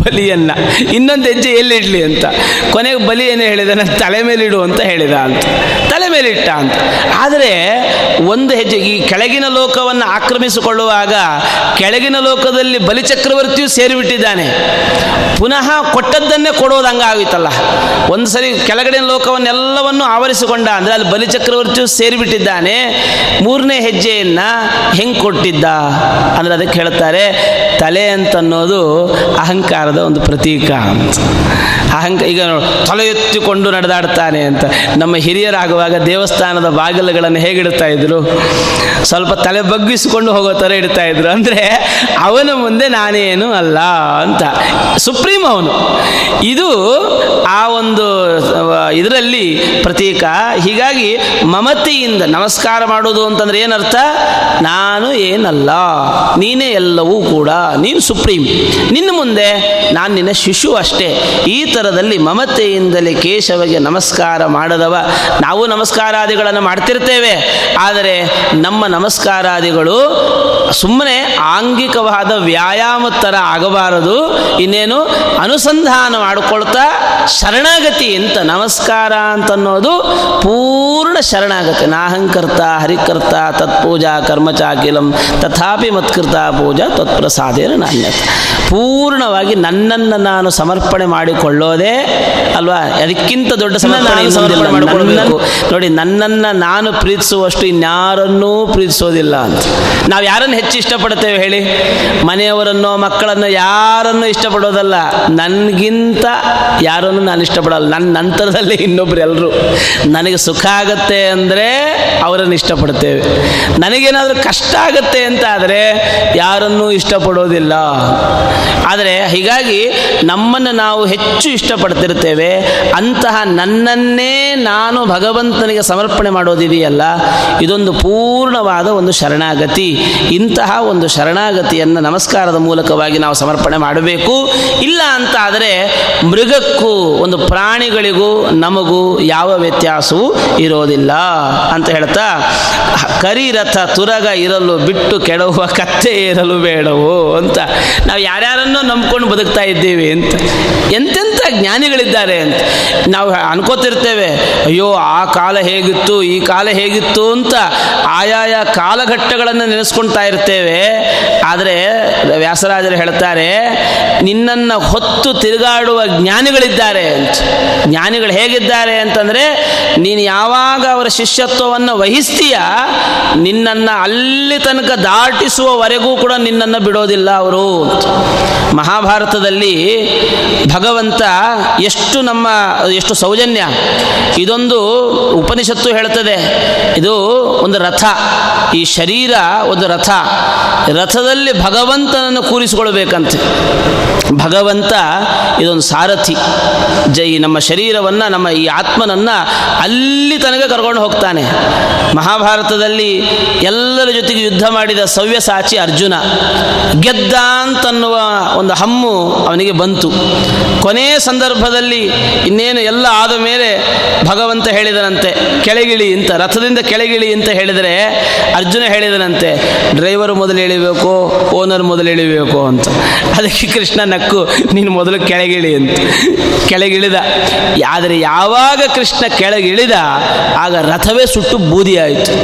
ಬಲಿಯನ್ನು, ಇನ್ನೊಂದು ಹೆಜ್ಜೆ ಎಲ್ಲಿಡಲಿ ಅಂತ. ಕೊನೆಗೆ ಬಲಿ ಏನು ಹೇಳಿದ, ನಾನು ತಲೆ ಮೇಲಿಡು ಅಂತ ಹೇಳಿದ ಅಂತ, ತಲೆ ಮೇಲಿಟ್ಟ ಅಂತ. ಆದರೆ ಒಂದು ಹೆಜ್ಜೆ ಈ ಕೆಳಗಿನ ಲೋಕವನ್ನು ಆಕ್ರಮಿಸಿಕೊಳ್ಳುವಾಗ ಕೆಳಗಿನ ಲೋಕದಲ್ಲಿ ಬಲಿಚಕ್ರವರ್ತಿಯು ಸೇರಿಬಿಟ್ಟಿದ್ದಾನೆ. ಪುನಃ ಕೊಟ್ಟದ್ದನ್ನೇ ಕೊಡೋದಂಗಾಗಿತ್ತಲ್ಲ. ಒಂದು ಸರಿ ಕೆಳಗಡೆ ಲೋಕವನ್ನೆಲ್ಲವನ್ನು ಆವರಿಸಿಕೊಂಡ ಅಂದರೆ ಅಲ್ಲಿ ಬಲಿಚಕ್ರವರ್ತಿಯು ಸೇರಿಬಿಟ್ಟಿದ್ದಾನೆ. ಮೂರನೇ ಹೆಜ್ಜೆಯನ್ನು ಹೆಂಗೆ ಕೊಟ್ಟಿದ್ದ ಅಂದರೆ ಅದಕ್ಕೆ ಹೇಳ್ತಾರೆ ತಲೆ ಅಂತನ್ನೋದು ಅಹಂಕಾರದ ಒಂದು ಪ್ರತೀಕ. ಅಹಂಕಾರ ಈಗ ತಲೆ ಎತ್ತಿಕೊಂಡು ನಡೆದಾಡ್ತಾನೆ ಅಂತ. ನಮ್ಮ ಹಿರಿಯರಾಗುವಾಗ ದೇವಸ್ಥಾನದ ಬಾಗಿಲುಗಳನ್ನು ಹೇಗಿಡ್ತಾ ಇದ್ರು? ಸ್ವಲ್ಪ ತಲೆ ಬಗ್ಗಿಸಿಕೊಂಡು ಹೋಗೋ ಥರ ಇಡ್ತಾ ಇದ್ರು. ಅಂದರೆ ಅವನ ಮುಂದೆ ನಾನೇನು ಅಲ್ಲ ಅಂತ, ಸುಪ್ರೀಂ ಅವನು. ಇದು ಆ ಒಂದು ಇದರಲ್ಲಿ ಪ್ರತೀಕ. ಹೀಗಾಗಿ ಮಮತೆಯಿಂದ ನಮಸ್ಕಾರ ಮಾಡೋದು ಅಂತಂದರೆ ಏನರ್ಥ? ನಾನು ಏನಲ್ಲ, ನೀನೇ ಎಲ್ಲವೂ ಕೂಡ, ನೀನು ಸುಪ್ರೀಂ, ನಿನ್ನ ಮುಂದೆ ನಾನು ನಿನ್ನ ಶಿಶು ಅಷ್ಟೇ. ಈ ಥರದಲ್ಲಿ ಮಮತೆಯಿಂದಲೇ ಕೇಶವಗೆ ನಮಸ್ಕಾರ ಮಾಡದವ, ನಾವು ನಮಸ್ಕಾರಾದಿಗಳನ್ನು ಮಾಡ್ತಿರ್ತೇವೆ, ಆದರೆ ನಮ್ಮ ನಮಸ್ಕಾರಾದಿಗಳು ಸುಮ್ಮನೆ ಆಂಗಿಕವಾದ ವ್ಯಾಯಾಮ ಥರ ಆಗಬಾರದು. ಇನ್ನೇನು ಅನುಸಂಧಾನ ಮಾಡಿಕೊಳ್ತಾ ಶರಣಾಗತಿ ಅಂತ ನಮಸ್ಕಾರ ಅಂತನ್ನೋದು ಪೂರ್ಣ ಶರಣಾಗತಿ. ನಾಹಂಕರ್ತ ಹರಿಕರ್ತ ತತ್ಪೂಜಾ ಕರ್ಮಚಾಕಿಲಂ ತಥಾಪಿ ಮತ್ಕೃತ ಪೂಜಾ ತತ್ಪ್ರಸಾದೇನ ನಾಣ್ಯತೆ. ಪೂರ್ಣವಾಗಿ ನನ್ನನ್ನು ನಾನು ಸಮರ್ಪಣೆ ಮಾಡಿಕೊಳ್ಳೋದೇ ಅಲ್ವಾ, ಅದಕ್ಕಿಂತ ದೊಡ್ಡ ಸಮರ್ಪಣೆ ಮಾಡಿಕೊಳ್ಳಬೇಕು. ನೋಡಿ, ನನ್ನನ್ನು ನಾನು ಪ್ರೀತಿಸುವಷ್ಟು ಇನ್ಯಾರನ್ನೂ ಪ್ರೀತಿಸೋದಿಲ್ಲ ಅಂತ. ನಾವು ಯಾರನ್ನು ಹೆಚ್ಚು ಇಷ್ಟಪಡ್ತೇವೆ ಹೇಳಿ? ಮನೆಯವರನ್ನೋ ಮಕ್ಕಳನ್ನೋ ಯಾರನ್ನೂ ಇಷ್ಟಪಡೋದಲ್ಲ. ನನಗಿಂತ ಯಾರನ್ನು ನಾನು ಇಷ್ಟಪಡಲ್ಲ. ನನ್ನ ನಂತರದಲ್ಲಿ ಇನ್ನೊಬ್ರು ಎಲ್ಲರೂ ನನಗೆ ಸುಖ ಆಗತ್ತೆ ಅಂದರೆ ಅವರನ್ನು ಇಷ್ಟಪಡ್ತೇವೆ, ನನಗೇನಾದರೂ ಕಷ್ಟ ಆಗುತ್ತೆ ಅಂತ ಆದರೆ ಯಾರನ್ನೂ ಇಷ್ಟಪಡೋದಿಲ್ಲ. ಆದರೆ ಹೀಗಾಗಿ ನಮ್ಮನ್ನು ನಾವು ಹೆಚ್ಚು ಇಷ್ಟಪಡ್ತಿರ್ತೇವೆ. ಅಂತಹ ನನ್ನನ್ನೇ ನಾನು ಭಗವಂತನಿಗೆ ಸಮರ್ಪಣೆ ಮಾಡೋದಿದೆಯಲ್ಲ, ಇದೊಂದು ಪೂರ್ಣವಾದ ಒಂದು ಶರಣಾಗತಿ. ಇಂತಹ ಒಂದು ಶರಣಾಗತಿಯನ್ನು ನಮಸ್ಕಾರದ ಮೂಲಕವಾಗಿ ನಾವು ಸಮರ್ಪಣೆ ಮಾಡಬೇಕು. ಇಲ್ಲ ಅಂತ ಆದರೆ ಮೃಗಕ್ಕೂ ಒಂದು ಪ್ರಾಣಿಗಳಿಗೂ ನಮಗೂ ಯಾವ ವ್ಯತ್ಯಾಸವೂ ಇರೋದಿಲ್ಲ ಅಂತ ಹೇಳ್ತಾ, ಕರಿರಥ ತುರಗ ಇರಲು ಬಿಟ್ಟು ಕೆಡಹುವ ಕತ್ತೆ ಇರಲು ಬೇಡವು ಅಂತ. ನಾವು ಯಾರ್ಯಾರನ್ನೋ ನಂಬ್ಕೊಂಡು ಬದುಕ್ತಾ ಇದ್ದೀವಿ ಅಂತ, ಎಂತೆಂಥ ಜ್ಞಾನಿಗಳಿದ್ದಾರೆ ಅಂತ ನಾವು ಅನ್ಕೋತಿರ್ತೇವೆ. ಅಯ್ಯೋ, ಆ ಕಾಲ ಹೇಗಿತ್ತು, ಈ ಕಾಲ ಹೇಗಿತ್ತು ಅಂತ ಆಯಾಯ ಕಾಲಘಟ್ಟಗಳನ್ನು ನೆನೆಸ್ಕೊಳ್ತಾ ಇರ್ತೇವೆ. ಆದರೆ ವ್ಯಾಸರಾಜರು ಹೇಳ್ತಾರೆ, ನಿನ್ನನ್ನು ಹೊತ್ತು ತಿರುಗಾಡುವ ಜ್ಞಾನಿಗಳಿದ್ದಾರೆ ಅಂತ. ಜ್ಞಾನಿಗಳು ಹೇಗಿದ್ದಾರೆ ಅಂತಂದರೆ, ನೀನು ಯಾವಾಗ ಅವರ ಶಿಷ್ಯತ್ವವನ್ನು ವಹಿಸ್ತೀಯ, ನಿನ್ನನ್ನು ಅಲ್ಲಿ ತನಕ ದಾಟಿಸುವವರೆಗೂ ಕೂಡ ನಿನ್ನನ್ನು ಬಿಡೋದಿಲ್ಲ ಅವರು. ಮಹಾಭಾರತದಲ್ಲಿ ಭಗವಂತ ಎಷ್ಟು ನಮ್ಮ ಎಷ್ಟು ಸೌಜನ್ಯ. ಇದೊಂದು ಉಪನಿಷತ್ತು ಹೇಳ್ತದೆ, ಇದು ಒಂದು ರಥ, ಈ ಶರೀರ ಒಂದು ರಥ. ರಥದಲ್ಲಿ ಭಗವಂತನನ್ನು ಕೂರಿಸಿಕೊಳ್ಬೇಕಂತೆ. ಭಗವಂತ ಇದೊಂದು ಸಾರಥಿ. ಜೈ ನಮ್ಮ ಶರೀರವನ್ನು, ನಮ್ಮ ಈ ಆತ್ಮನನ್ನು ಅಲ್ಲಿ ತನಕ ಕರ್ಕೊಂಡು ಹೋಗ್ತಾನೆ. ಮಹಾಭಾರತದಲ್ಲಿ ಎಲ್ಲರ ಜೊತೆಗೆ ಯುದ್ಧ ಮಾಡಿದ ಸವ್ಯಸಾಚಿ ಅರ್ಜುನ ಗೆದ್ದ ಅಂತನ್ನುವ ಒಂದು ಹಮ್ಮು ಅವನಿಗೆ ಬಂತು. ಕೊನೆಯ ಸಂದರ್ಭದಲ್ಲಿ ಇನ್ನೇನು ಎಲ್ಲ ಆದ ಮೇಲೆ ಭಗವಂತ ಹೇಳಿದನಂತೆ, ಕೆಳಗಿಳಿ ಅಂತ, ರಥದಿಂದ ಕೆಳಗಿಳಿ ಅಂತ ಹೇಳಿದರೆ ಅರ್ಜುನ ಹೇಳಿದನಂತೆ, ಡ್ರೈವರು ಮೊದಲು ಇಳಿಬೇಕು, ಓನರ್ ಮೊದಲು ಇಳಿಬೇಕು ಅಂತ. ಅದಕ್ಕೆ ಕೃಷ್ಣ ನಕ್ಕು, ನೀನು ಮೊದಲು ಕೆಳಗಿಳಿ ಅಂತ. ಕೆಳಗಿಳಿದ. ಆದರೆ ಯಾವಾಗ ಕೃಷ್ಣ ಕೆಳಗಿಳಿದ, ಆಗ ರಥವೇ ಸುಟ್ಟು ಬೂದಿ ಆಯಿತು.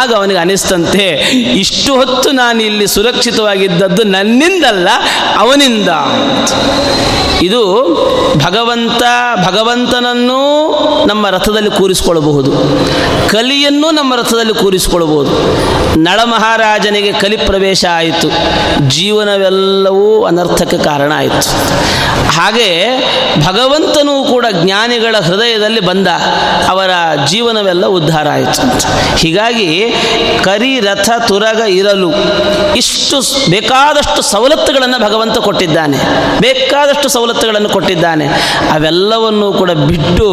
ಆಗ ಅವನಿಗೆ ಅನಿಸ್ತಂತೆ, ಇಷ್ಟು ಹೊತ್ತು ನಾನು ಇಲ್ಲಿ ಸುರಕ್ಷಿತವಾಗಿದ್ದದ್ದು ನನ್ನಿಂದಲ್ಲ, ಅವನಿಂದ. ಇದು ಭಗವಂತ ಭಗವಂತನನ್ನು ನಮ್ಮ ರಥದಲ್ಲಿ ಕೂರಿಸಿಕೊಳ್ಳಬಹುದು, ಕಲಿಯನ್ನು ನಮ್ಮ ರಥದಲ್ಲಿ ಕೂರಿಸಿಕೊಳ್ಳಬಹುದು. ನಳ ಮಹಾರಾಜನಿಗೆ ಕಲಿ ಪ್ರವೇಶ ಆಯಿತು, ಜೀವನವೆಲ್ಲವೂ ಅನರ್ಥಕ್ಕೆ ಕಾರಣ ಆಯಿತು. ಹಾಗೆ ಭಗವಂತನೂ ಕೂಡ ಜ್ಞಾನಿಗಳ ಹೃದಯದಲ್ಲಿ ಬಂದ, ಅವರ ಜೀವನವೆಲ್ಲ ಉದ್ಧಾರ ಆಯಿತು. ಹೀಗಾಗಿ ಕರಿ ರಥ ತುರಗ ಇರಲು ಇಷ್ಟು ಬೇಕಾದಷ್ಟು ಸವಲತ್ತುಗಳನ್ನು ಭಗವಂತ ಕೊಟ್ಟಿದ್ದಾನೆ, ಬೇಕಾದಷ್ಟು ಸವಲತ್ತುಗಳನ್ನು ಕೊಟ್ಟಿದ್ದಾನೆ. ಅವೆಲ್ಲವನ್ನೂ ಕೂಡ ಬಿಟ್ಟು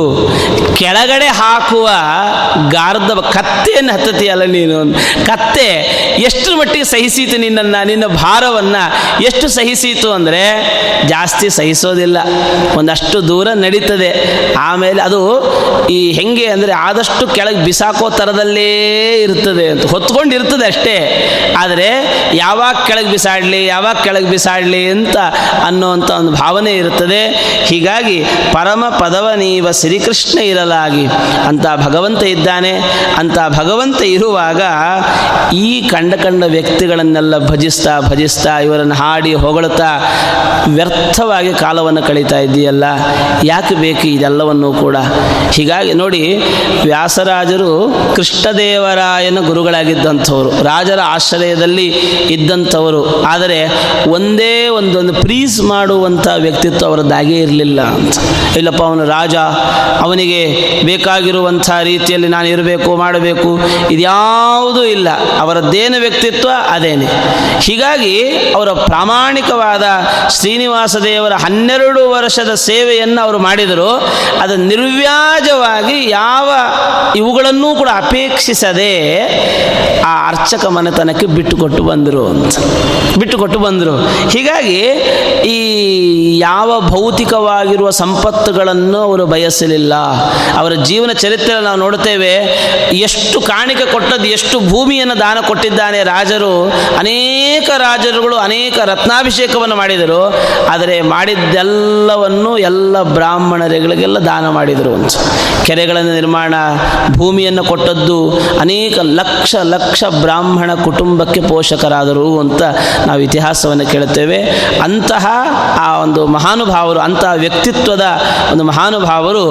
ಕೆಳಗಡೆ ಹಾಕುವ ಗಾರ್ಧವ ಕತ್ತೆಯನ್ನು ಹತ್ತತಿಯಲ್ಲ ನೀನು. ಕತ್ತೆ ಎಷ್ಟು ಮಟ್ಟಿಗೆ ಸಹಿಸೀತು ನಿನ್ನನ್ನು, ನಿನ್ನ ಭಾರವನ್ನು ಎಷ್ಟು ಸಹಿಸೀತು ಅಂದರೆ ಜಾಸ್ತಿ ಸಹಿಸೋದಿಲ್ಲ, ಒಂದಷ್ಟು ದೂರ ನಡೀತದೆ. ಆಮೇಲೆ ಅದು ಈ ಹೆಂಗೆ ಅಂದರೆ ಆದಷ್ಟು ಕೆಳಗೆ ಬಿಸಾಕೋ ಥರದಲ್ಲೇ ಇರ್ತದೆ ಅಂತ, ಹೊತ್ಕೊಂಡಿರ್ತದೆ ಅಷ್ಟೇ. ಆದರೆ ಯಾವಾಗ ಕೆಳಗೆ ಬಿಸಾಡಲಿ ಯಾವಾಗ ಕೆಳಗೆ ಬಿಸಾಡಲಿ ಅಂತ ಅನ್ನೋವಂಥ ಒಂದು ಭಾವನೆ ಇರುತ್ತದೆ. ಹೀಗಾಗಿ ಪರಮ ಪದವ ನೀವ ಶ್ರೀಕೃಷ್ಣ ಇರಲಾಗಿ ಅಂತ ಭಗವಂತ ಇದ್ದಾನೆ. ಅಂತ ಭಗವಂತ ಇರುವಾಗ ಈ ಕಂಡ ಕಂಡ ವ್ಯಕ್ತಿಗಳನ್ನೆಲ್ಲ ಭಜಿಸ್ತಾ ಭಜಿಸ್ತಾ ಇವರನ್ನು ಹಾಡಿ ಹೊಗಳುತ್ತಾ ವ್ಯರ್ಥವಾಗಿ ಕಾಲವನ್ನು ಕಳೀತಾ ಇದೆಯಲ್ಲ, ಯಾಕೆ ಬೇಕು ಇದೆಲ್ಲವನ್ನೂ ಕೂಡ? ಹೀಗಾಗಿ ನೋಡಿ, ವ್ಯಾಸರಾಜರು ಕೃಷ್ಣದೇವರಾಯನ ಗುರುಗಳಾಗಿದ್ದಂಥವರು, ರಾಜರ ಆಶ್ರಯದಲ್ಲಿ ಇದ್ದಂಥವರು. ಆದರೆ ಒಂದೇ ಒಂದೊಂದು ಪ್ರೀಸ್ ಮಾಡುವಂಥ ವ್ಯಕ್ತಿತ್ವ ಅವರದ್ದಾಗೇ ಇರಲಿಲ್ಲ ಅಂತ. ಇಲ್ಲಪ್ಪ ಅವನು ರಾಜ, ಅವನಿಗೆ ಬೇಕಾಗಿರುವಂಥ ರೀತಿಯಲ್ಲಿ ನಾನು ಇರಬೇಕು ಮಾಡಬೇಕು, ಇದ್ಯಾವುದೂ ಇಲ್ಲ. ಅವರದ್ದೇನು ವ್ಯಕ್ತಿತ್ವ ಅದೇನೆ. ಹೀಗಾಗಿ ಅವರ ಪ್ರಾಮಾಣಿಕವಾದ ಶ್ರೀನಿವಾಸ ದೇವರ ಹನ್ನೆರಡು ವರ್ಷದ ಸೇವೆಯನ್ನು ಅವರು ಮಾಡಿದರು. ಅದು ನಿರ್ವ್ಯಾಜವಾಗಿ ಯಾವ ಇವುಗಳನ್ನೂ ಕೂಡ ಅಪೇಕ್ಷಿಸದೆ ಆ ಅರ್ಚಕ ಮನೆತನಕ್ಕೆ ಬಿಟ್ಟುಕೊಟ್ಟು ಬಂದರು ಅಂತ ಬಿಟ್ಟುಕೊಟ್ಟು ಬಂದರು. ಹೀಗಾಗಿ ಈ ಯಾವ ಭೌತಿಕವಾಗಿರುವ ಸಂಪತ್ತುಗಳನ್ನು ಅವರು ಬಯಸಲಿಲ್ಲ. ಅವರ ಜೀವನ ಚರಿತ್ರೆ ನಾವು ನೋಡ್ತೇವೆ, ಎಷ್ಟು ಕಾಣಿಕೆ ಕೊಟ್ಟದ್ದು, ಎಷ್ಟು ಭೂಮಿಯನ್ನು ದಾನ ಕೊಟ್ಟಿದ್ದಾನೆ ರಾಜರು. ಅನೇಕ ರಾಜರುಗಳು ಅನೇಕ ರತ್ನಾಭಿಷೇಕವನ್ನು ಮಾಡಿದರು. ಆದರೆ ಮಾಡಿದ್ದೆಲ್ಲವನ್ನು ಎಲ್ಲ ಬ್ರಾಹ್ಮಣರುಗಳಿಗೆಲ್ಲ ದಾನ ಮಾಡಿದರು. ಅಂತ ಕೆರೆಗಳನ್ನು ನಿರ್ಮಾಣ, ಭೂಮಿಯನ್ನು ಕೊಟ್ಟದ್ದು ಅನೇಕ ಲಕ್ಷ ಲಕ್ಷ ಬ್ರಾಹ್ಮಣ ಕುಟುಂಬಕ್ಕೆ ಪೋಷಕರಾದರು ಅಂತ ನಾವು ಇತಿಹಾಸವನ್ನು ಕೇಳುತ್ತೇವೆ. ಅಂತಹ ಆ ಒಂದು ಮಹಾನುಭಾವರು, ಅಂತಹ ವ್ಯಕ್ತಿತ್ವದ ಒಂದು ಮಹಾನುಭಾವರು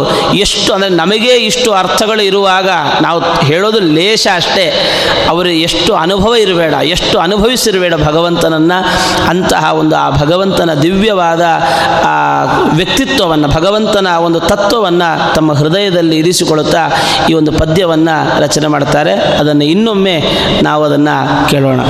ಎಷ್ಟು ಅಂದರೆ ನಮಗೆ ಇಷ್ಟು ಅರ್ಥಗಳು ಇರುವಾಗ ನಾವು ಹೇಳೋದು ಲೇಷ ಅಷ್ಟೇ. ಅವರು ಎಷ್ಟು ಅನುಭವ ಇರಬೇಡ, ಎಷ್ಟು ಅನುಭವಿಸಿರಬೇಡ ಭಗವಂತನನ್ನು. ಅಂತಹ ಒಂದು ಆ ಭಗವಂತನ ದಿವ್ಯವಾದ ಆ ವ್ಯಕ್ತಿತ್ವವನ್ನು, ಭಗವಂತನ ಒಂದು ತತ್ವವನ್ನು ತಮ್ಮ ಹೃದಯದಲ್ಲಿ ಇರಿಸಿಕೊಳ್ಳುತ್ತಾ ಈ ಒಂದು ಪದ್ಯವನ್ನು ರಚನೆ ಮಾಡ್ತಾರೆ. ಅದನ್ನು ಇನ್ನೊಮ್ಮೆ ನಾವು ಅದನ್ನು ಕೇಳೋಣ.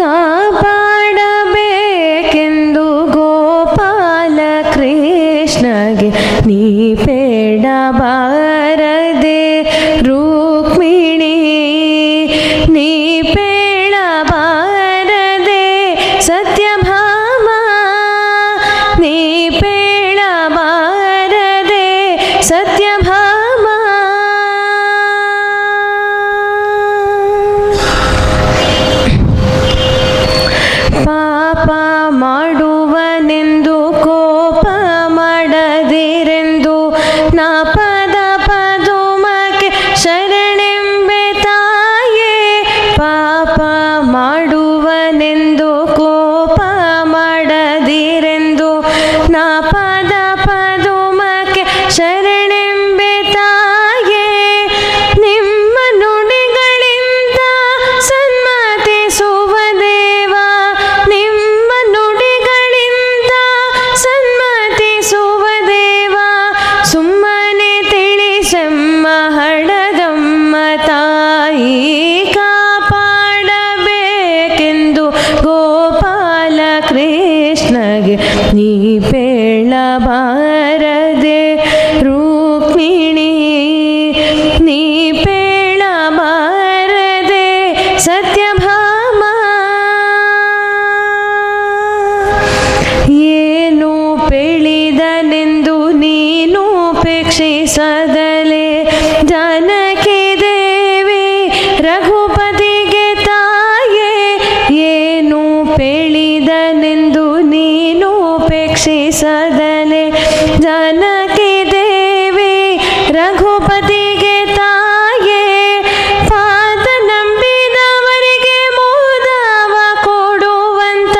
ಕಾಪಾಡಬೇಕೆಂದು ಗೋಪಾಲ ಕೃಷ್ಣಗೆ ನೀ ಬೇಡಬಾರದೆ ರುಕ್ಮಿಣಿ, ನೀ ಬೇಡಬಾರದೆ ಸತ್ಯಭಾಮ, ನೀ ಬೇಡಬಾರದೆ ಸತ್ಯಭಾಮ. ಪಾಪ ಮಾಡುವನೆಂದು ಕೋಪ ಮಾಡದಿರೆಂದು ನಾ ಪದ ಪದುಮಕ್ಕೆ ಶರಣೆಂಬೆ ತಾಯೇ. ಪಾಪ ಮಾಡುವನೆಂದು ಕೋಪ ಮಾಡದಿರೆಂದು ನಾ ಪದ ಪದುಮಕ್ಕೆ ಶರಣೆಂಬೆ ತಾಯೇ. ನಿಮ್ಮ ನುಡಿಗಳಿಂದ ಸನ್ಮತಿಸುವ ದೇವ, ನಿಮ್ಮ ನುಡಿಗಳಿಂದ ಸನ್ಮತಿಸುವ ದೇವ, ಸುಮ್ಮನೆ ತಿಳಿಸಮ್ಮ ಹಡದಮ್ಮ ತಾಯಿ. ಕಾಪಾಡಬೇಕೆಂದು ಗೋಪಾಲ ಕೃಷ್ಣಗೆ ನೀ ಬೇಡಬಾರದೆ ರುಕ್ಮಿಣಿ, ನೀ ಬೇಡಬಾರದೆ ಸತ್ಯಭಾಮ. ಏನು ಬೆಳೆದನೆಂದು ನೀನು ಪೇಕ್ಷಿಸದಲೇ ಜಾನಕಿ ದೇವಿ ರಘುಪತಿಗೆ ತಾಯೇ. ಏನು ಬೆಳೆದನೆಂದು ನೀನು ಪೇಕ್ಷಿಸದಲೇ ಜಾನಕಿ ದೇವಿ ರಘುಪತಿಗೆ ತಾಯೇ. ಪಾದ ನಂಬಿದವರಿಗೆ ಮೋದವ ಕೊಡುವಂತ,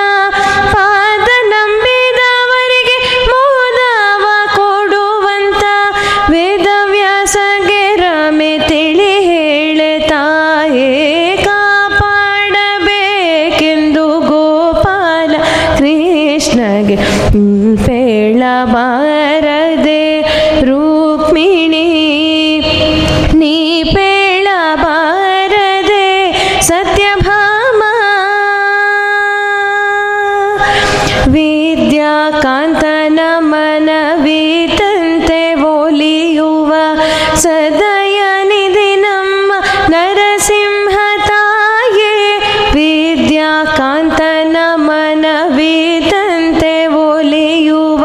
ಪಾದ ನಂಬಿದವರಿಗೆ ಮೋದವ ಕೊಡುವಂತ ವೇದವ್ಯಾಸಗೆ ರಮೆ ತಿಳಿ ಹೇಳೆ ತಾಯೇ. ಕಾಪಾಡಬೇಕೆಂದು ಗೋಪಾಲ ಕೃಷ್ಣಗೆ ಬೇಡಬಾರದೆ ರುಕ್ಮಿಣಿ, ನೀ ಬೇಡಬಾರದೆ ಸತ್ಯಭಾಮ. ವಿದ್ಯಾಕಾಂತನ ಮನವಿತಂತೆ ಒಲಿಯುವ ಸದಯ ನಿಧಿ ನಮ್ಮ ನರಸಿಂಹ ತಾಯೇ. ವಿದ್ಯಾಕಾಂತನ ಮನವಿತಂತೆ ಒಲಿಯುವ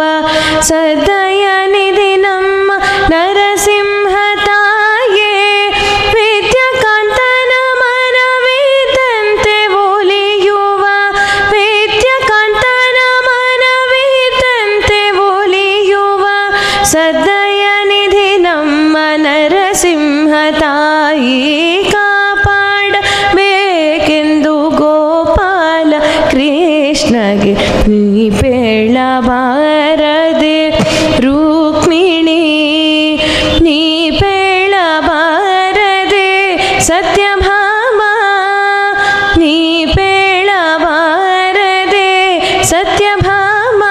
ಸದಯ ನಿಧಿ ನಮ್ಮ ನರಸಿಂಹ ತಾಯೇ. ವಿದ್ಯಾಕಾಂತನ ಮನವಿದಂತೆ ಒಲಿಯುವ, ವಿದ್ಯಾಕಾಂತನ ಮನವಿದಂತೆ ಒಲಿಯುವ ಸದಯ ನಿಧಿ ನಮ್ಮ ನರಸಿಂಹ ತಾಯಿ. ಕಾಪಾಡಬೇಕೆಂದು ಗೋಪಾಲ ಕೃಷ್ಣಗೆ ನೀ ಬೇಡಬಾರದೆ ರುಕ್ಮಿಣಿ, ನೀ ಬೇಡಬಾರದೆ ಸತ್ಯಭಾಮ, ನೀ ಬೇಡಬಾರದೆ ಸತ್ಯಭಾಮ,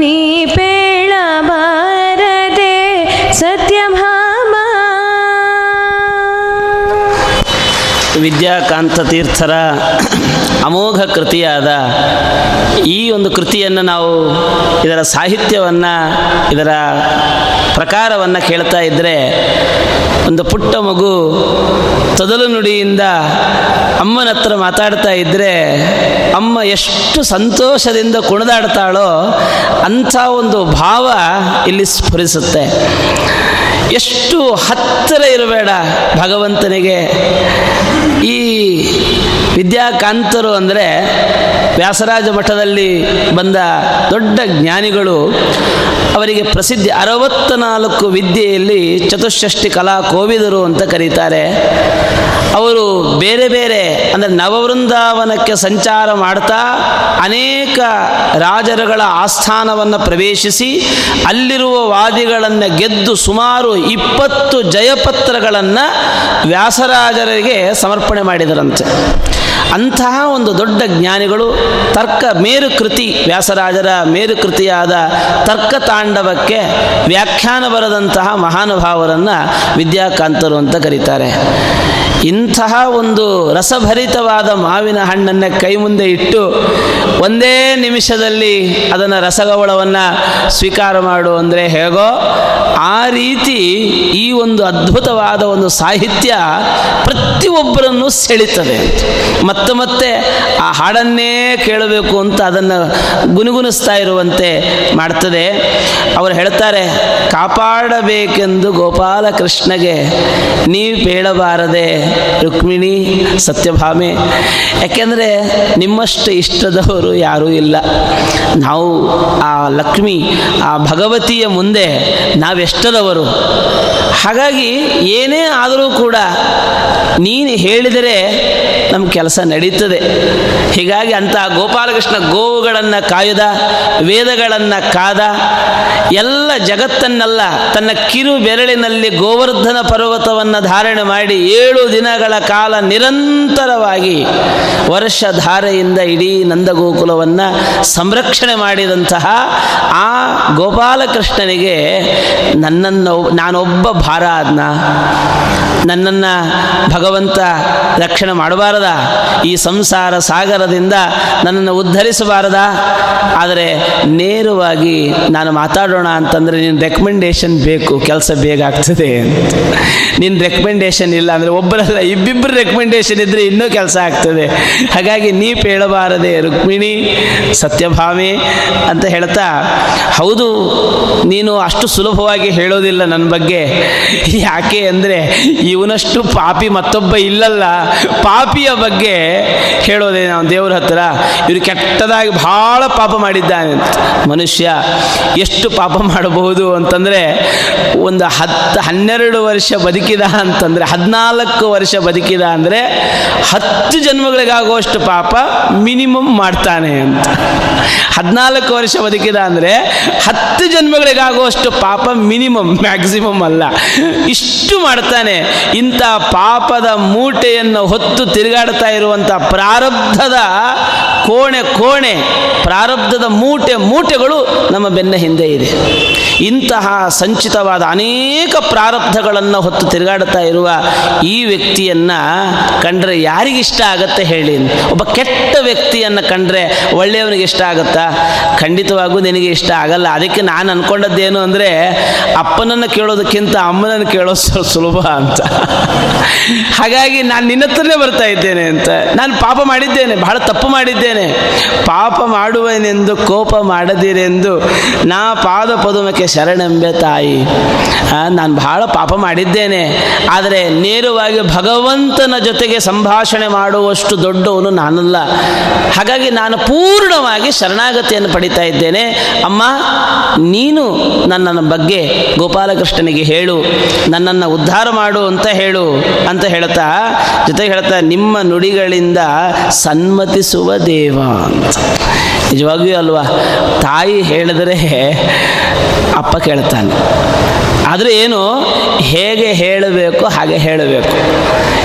ನೀ ಬೇಡಬಾರದೆ ಸತ್ಯಭಾಮ. ವಿದ್ಯಾಕಾಂತ ತೀರ್ಥರ ಅಮೋಘ ಕೃತಿಯಾದ ಈ ಒಂದು ಕೃತಿಯನ್ನು ನಾವು ಇದರ ಸಾಹಿತ್ಯವನ್ನು, ಇದರ ಪ್ರಕಾರವನ್ನು ಕೇಳ್ತಾ ಇದ್ದರೆ ಒಂದು ಪುಟ್ಟ ಮಗು ತೊದಲು ನುಡಿಯಿಂದ ಅಮ್ಮನ ಹತ್ರ ಮಾತಾಡ್ತಾ ಇದ್ದರೆ ಅಮ್ಮ ಎಷ್ಟು ಸಂತೋಷದಿಂದ ಕುಣಿದಾಡ್ತಾಳೋ ಅಂಥ ಒಂದು ಭಾವ ಇಲ್ಲಿ ಸ್ಫುರಿಸುತ್ತೆ. ಎಷ್ಟು ಹತ್ತಿರ ಇರಬೇಡ ಭಗವಂತನಿಗೆ. ಈ ವಿದ್ಯಾಕಾಂತರು ಅಂದರೆ ವ್ಯಾಸರಾಜ ಮಠದಲ್ಲಿ ಬಂದ ದೊಡ್ಡ ಜ್ಞಾನಿಗಳು. ಅವರಿಗೆ ಪ್ರಸಿದ್ಧಿ ಅರವತ್ತ ನಾಲ್ಕು ವಿದ್ಯೆಯಲ್ಲಿ ಚತುಷ್ಷಷ್ಟಿ ಕಲಾ ಕೋವಿದರು ಅಂತ ಕರೀತಾರೆ. ಅವರು ಬೇರೆ ಬೇರೆ ಅಂದರೆ ನವವೃಂದಾವನಕ್ಕೆ ಸಂಚಾರ ಮಾಡ್ತಾ ಅನೇಕ ರಾಜರುಗಳ ಆಸ್ಥಾನವನ್ನು ಪ್ರವೇಶಿಸಿ ಅಲ್ಲಿರುವ ವಾದಿಗಳನ್ನು ಗೆದ್ದು ಸುಮಾರು ಇಪ್ಪತ್ತು ಜಯಪತ್ರಗಳನ್ನು ವ್ಯಾಸರಾಜರಿಗೆ ಸಮರ್ಪಣೆ ಮಾಡಿದರಂತೆ. ಅಂತಹ ಒಂದು ದೊಡ್ಡ ಜ್ಞಾನಿಗಳು ತರ್ಕ ಮೇರುಕೃತಿ, ವ್ಯಾಸರಾಜರ ಮೇರುಕೃತಿಯಾದ ತರ್ಕತಾಂಡವಕ್ಕೆ ವ್ಯಾಖ್ಯಾನ ಬರೆದಂತಹ ಮಹಾನುಭಾವರನ್ನು ವಿದ್ಯಾಕಾಂತರು ಅಂತ ಕರೀತಾರೆ. ಇಂತಹ ಒಂದು ರಸಭರಿತವಾದ ಮಾವಿನ ಹಣ್ಣನ್ನು ಕೈ ಮುಂದೆ ಇಟ್ಟು ಒಂದೇ ನಿಮಿಷದಲ್ಲಿ ಅದನ್ನು ರಸಗವಳವನ್ನು ಸ್ವೀಕಾರ ಮಾಡು ಅಂದರೆ ಹೇಗೋ ಆ ರೀತಿ ಈ ಒಂದು ಅದ್ಭುತವಾದ ಒಂದು ಸಾಹಿತ್ಯ ಪ್ರತಿಯೊಬ್ಬರನ್ನು ಸೆಳೀತದೆ. ಮತ್ತೆ ಮತ್ತೆ ಆ ಹಾಡನ್ನೇ ಕೇಳಬೇಕು ಅಂತ ಅದನ್ನು ಗುನುಗುಣಿಸ್ತಾ ಇರುವಂತೆ ಮಾಡ್ತದೆ. ಅವರು ಹೇಳ್ತಾರೆ, ಕಾಪಾಡಬೇಕೆಂದು ಗೋಪಾಲಕೃಷ್ಣಗೆ ನೀವು ಬೇಡಬಾರದೆ ರುಕ್ಮಿಣಿ ಸತ್ಯಭಾಮೆ, ಯಾಕೆಂದರೆ ನಿಮ್ಮಷ್ಟು ಇಷ್ಟದವರು ಯಾರೂ ಇಲ್ಲ. ನಾವು ಆ ಲಕ್ಷ್ಮಿ ಆ ಭಗವತಿಯ ಮುಂದೆ ನಾವೆಷ್ಟದವರು. ಹಾಗಾಗಿ ಏನೇ ಆದರೂ ಕೂಡ ನೀನು ಹೇಳಿದರೆ ನಮ್ಮ ಕೆಲಸ ನಡೀತದೆ. ಹೀಗಾಗಿ ಅಂತಹ ಗೋಪಾಲಕೃಷ್ಣ ಗೋವುಗಳನ್ನು ಕಾಯ್ದ, ವೇದಗಳನ್ನು ಕಾದ, ಎಲ್ಲ ಜಗತ್ತನ್ನೆಲ್ಲ ತನ್ನ ಕಿರು ಬೆರಳಿನಲ್ಲಿ ಗೋವರ್ಧನ ಪರ್ವತವನ್ನು ಧಾರಣೆ ಮಾಡಿ ಏಳು ದಿನಗಳ ಕಾಲ ನಿರಂತರವಾಗಿ ವರ್ಷಧಾರೆಯಿಂದ ಇಡೀ ನಂದಗೋಕುಲವನ್ನು ಸಂರಕ್ಷಣೆ ಮಾಡಿದಂತಹ ಆ ಗೋಪಾಲಕೃಷ್ಣನಿಗೆ ನನ್ನನ್ನು ನಾನೊಬ್ಬ ಭಾರ ಆದ್ನ, ನನ್ನನ್ನು ಭಗವಂತ ರಕ್ಷಣೆ ಮಾಡಬಾರದ, ಈ ಸಂಸಾರ ಸಾಗರದಿಂದ ನನ್ನನ್ನು ಉದ್ಧರಿಸಬಾರದ? ಆದರೆ ನೇರವಾಗಿ ನಾನು ಮಾತಾಡೋಣ ಅಂತಂದರೆ ನಿನ್ನ ರೆಕಮೆಂಡೇಶನ್ ಬೇಕು, ಕೆಲಸ ಬೇಗ ಆಗ್ತದೆ. ನಿನ್ನ ರೆಕಮೆಂಡೇಶನ್ ಇಲ್ಲ ಅಂದರೆ ಒಬ್ಬರಲ್ಲ ಇಬ್ಬಿಬ್ಬರು ರೆಕಮೆಂಡೇಶನ್ ಇದ್ದರೆ ಇನ್ನೂ ಕೆಲಸ ಆಗ್ತದೆ. ಹಾಗಾಗಿ ನೀ ಪೇಳಬಾರದೆ ರುಕ್ಮಿಣಿ ಸತ್ಯಭಾಮೆ ಅಂತ ಹೇಳ್ತಾ, ಹೌದು ನೀನು ಅಷ್ಟು ಸುಲಭವಾಗಿ ಹೇಳೋದಿಲ್ಲ ನನ್ನ ಬಗ್ಗೆ. ಯಾಕೆ ಅಂದರೆ ಇವನಷ್ಟು ಪಾಪಿ ಮತ್ತೊಬ್ಬ ಇಲ್ಲಲ್ಲ. ಪಾಪಿಯ ಬಗ್ಗೆ ಹೇಳೋದೇ ನಾವು ದೇವ್ರ ಹತ್ರ, ಇವರು ಕೆಟ್ಟದಾಗಿ ಭಾಳ ಪಾಪ ಮಾಡಿದ್ದಾನೆ. ಮನುಷ್ಯ ಎಷ್ಟು ಪಾಪ ಮಾಡಬಹುದು ಅಂತಂದರೆ ಒಂದು ಹತ್ತು ಹನ್ನೆರಡು ವರ್ಷ ಬದುಕಿದ ಅಂತಂದರೆ ಹದಿನಾಲ್ಕು ವರ್ಷ ಬದುಕಿದ ಅಂದರೆ ಹತ್ತು ಜನ್ಮಗಳಿಗಾಗುವಷ್ಟು ಪಾಪ ಮಿನಿಮಮ್ ಮಾಡ್ತಾನೆ ಅಂತ. ಹದಿನಾಲ್ಕು ವರ್ಷ ಬದುಕಿದ ಅಂದರೆ ಹತ್ತು ಜನ್ಮಗಳಿಗಾಗುವಷ್ಟು ಪಾಪ ಮಿನಿಮಮ್, ಮ್ಯಾಕ್ಸಿಮಮ್ ಅಲ್ಲ, ಇಷ್ಟು ಮಾಡ್ತಾನೆ. ಇಂಥ ಪಾಪದ ಮೂಟೆಯನ್ನು ಹೊತ್ತು ತಿರುಗಾಡ್ತಾ ಇರುವಂಥ ಪ್ರಾರಬ್ಧದ ಕೋಣೆ ಕೋಣೆ ಪ್ರಾರಬ್ಧದ ಮೂಟೆ ಮೂಟೆಗಳು ನಮ್ಮ ಬೆನ್ನ ಹಿಂದೆ ಇದೆ. ಇಂತಹ ಸಂಚಿತವಾದ ಅನೇಕ ಪ್ರಾರಬ್ಧಗಳನ್ನು ಹೊತ್ತು ತಿರುಗಾಡುತ್ತಾ ಇರುವ ಈ ವ್ಯಕ್ತಿಯನ್ನು ಕಂಡ್ರೆ ಯಾರಿಗಿಷ್ಟ ಆಗತ್ತೆ ಹೇಳಿ? ಒಬ್ಬ ಕೆಟ್ಟ ವ್ಯಕ್ತಿಯನ್ನು ಕಂಡ್ರೆ ಒಳ್ಳೆಯವನಿಗೆ ಇಷ್ಟ ಆಗುತ್ತಾ? ಖಂಡಿತವಾಗೂ ನಿನಗೆ ಇಷ್ಟ ಆಗಲ್ಲ. ಅದಕ್ಕೆ ನಾನು ಅಂದ್ಕೊಂಡದ್ದೇನು ಅಂದರೆ, ಅಪ್ಪನನ್ನು ಕೇಳೋದಕ್ಕಿಂತ ಅಮ್ಮನನ್ನು ಕೇಳೋದು ಸುಲಭ ಅಂತ. ಹಾಗಾಗಿ ನಾನು ನಿನ್ನ ಹತ್ರನೇ ಬರ್ತಾ ಇದ್ದೇನೆ ಅಂತ. ನಾನು ಪಾಪ ಮಾಡಿದ್ದೇನೆ, ಬಹಳ ತಪ್ಪು ಮಾಡಿದ್ದೇನೆ. ಪಾಪ ಮಾಡುವನೆಂದು ಕೋಪ ಮಾಡದಿರೆಂದು ನಾ ಪಾದ ಪದುಮಕ್ಕೆ ಶರಣೆಂಬೆ ತಾಯಿ. ನಾನು ಬಹಳ ಪಾಪ ಮಾಡಿದ್ದೇನೆ, ಆದರೆ ನೇರವಾಗಿ ಭಗವಂತನ ಜೊತೆಗೆ ಸಂಭಾಷಣೆ ಮಾಡುವಷ್ಟು ದೊಡ್ಡವನು ನಾನಲ್ಲ. ಹಾಗಾಗಿ ನಾನು ಪೂರ್ಣವಾಗಿ ಶರಣಾಗತಿಯನ್ನು ಪಡಿತಾ ಇದ್ದೇನೆ. ಅಮ್ಮ, ನೀನು ನನ್ನ ಬಗ್ಗೆ ಗೋಪಾಲಕೃಷ್ಣನಿಗೆ ಹೇಳು, ನನ್ನನ್ನು ಉದ್ಧಾರ ಮಾಡು ಅಂತ ಹೇಳು ಅಂತ ಹೇಳ್ತಾ, ಜೊತೆಗೆ ಹೇಳ್ತಾ, ನಿಮ್ಮ ನುಡಿಗಳಿಂದ ಸನ್ಮತಿಸುವ ದೇವ ಅಂತ. ನಿಜವಾಗಿಯೂ ಅಲ್ವಾ, ತಾಯಿ ಹೇಳಿದರೆ ಅಪ್ಪ ಕೇಳ್ತಾನೆ. ಆದರೆ ಏನು, ಹೇಗೆ ಹೇಳಬೇಕು ಹಾಗೆ ಹೇಳಬೇಕು.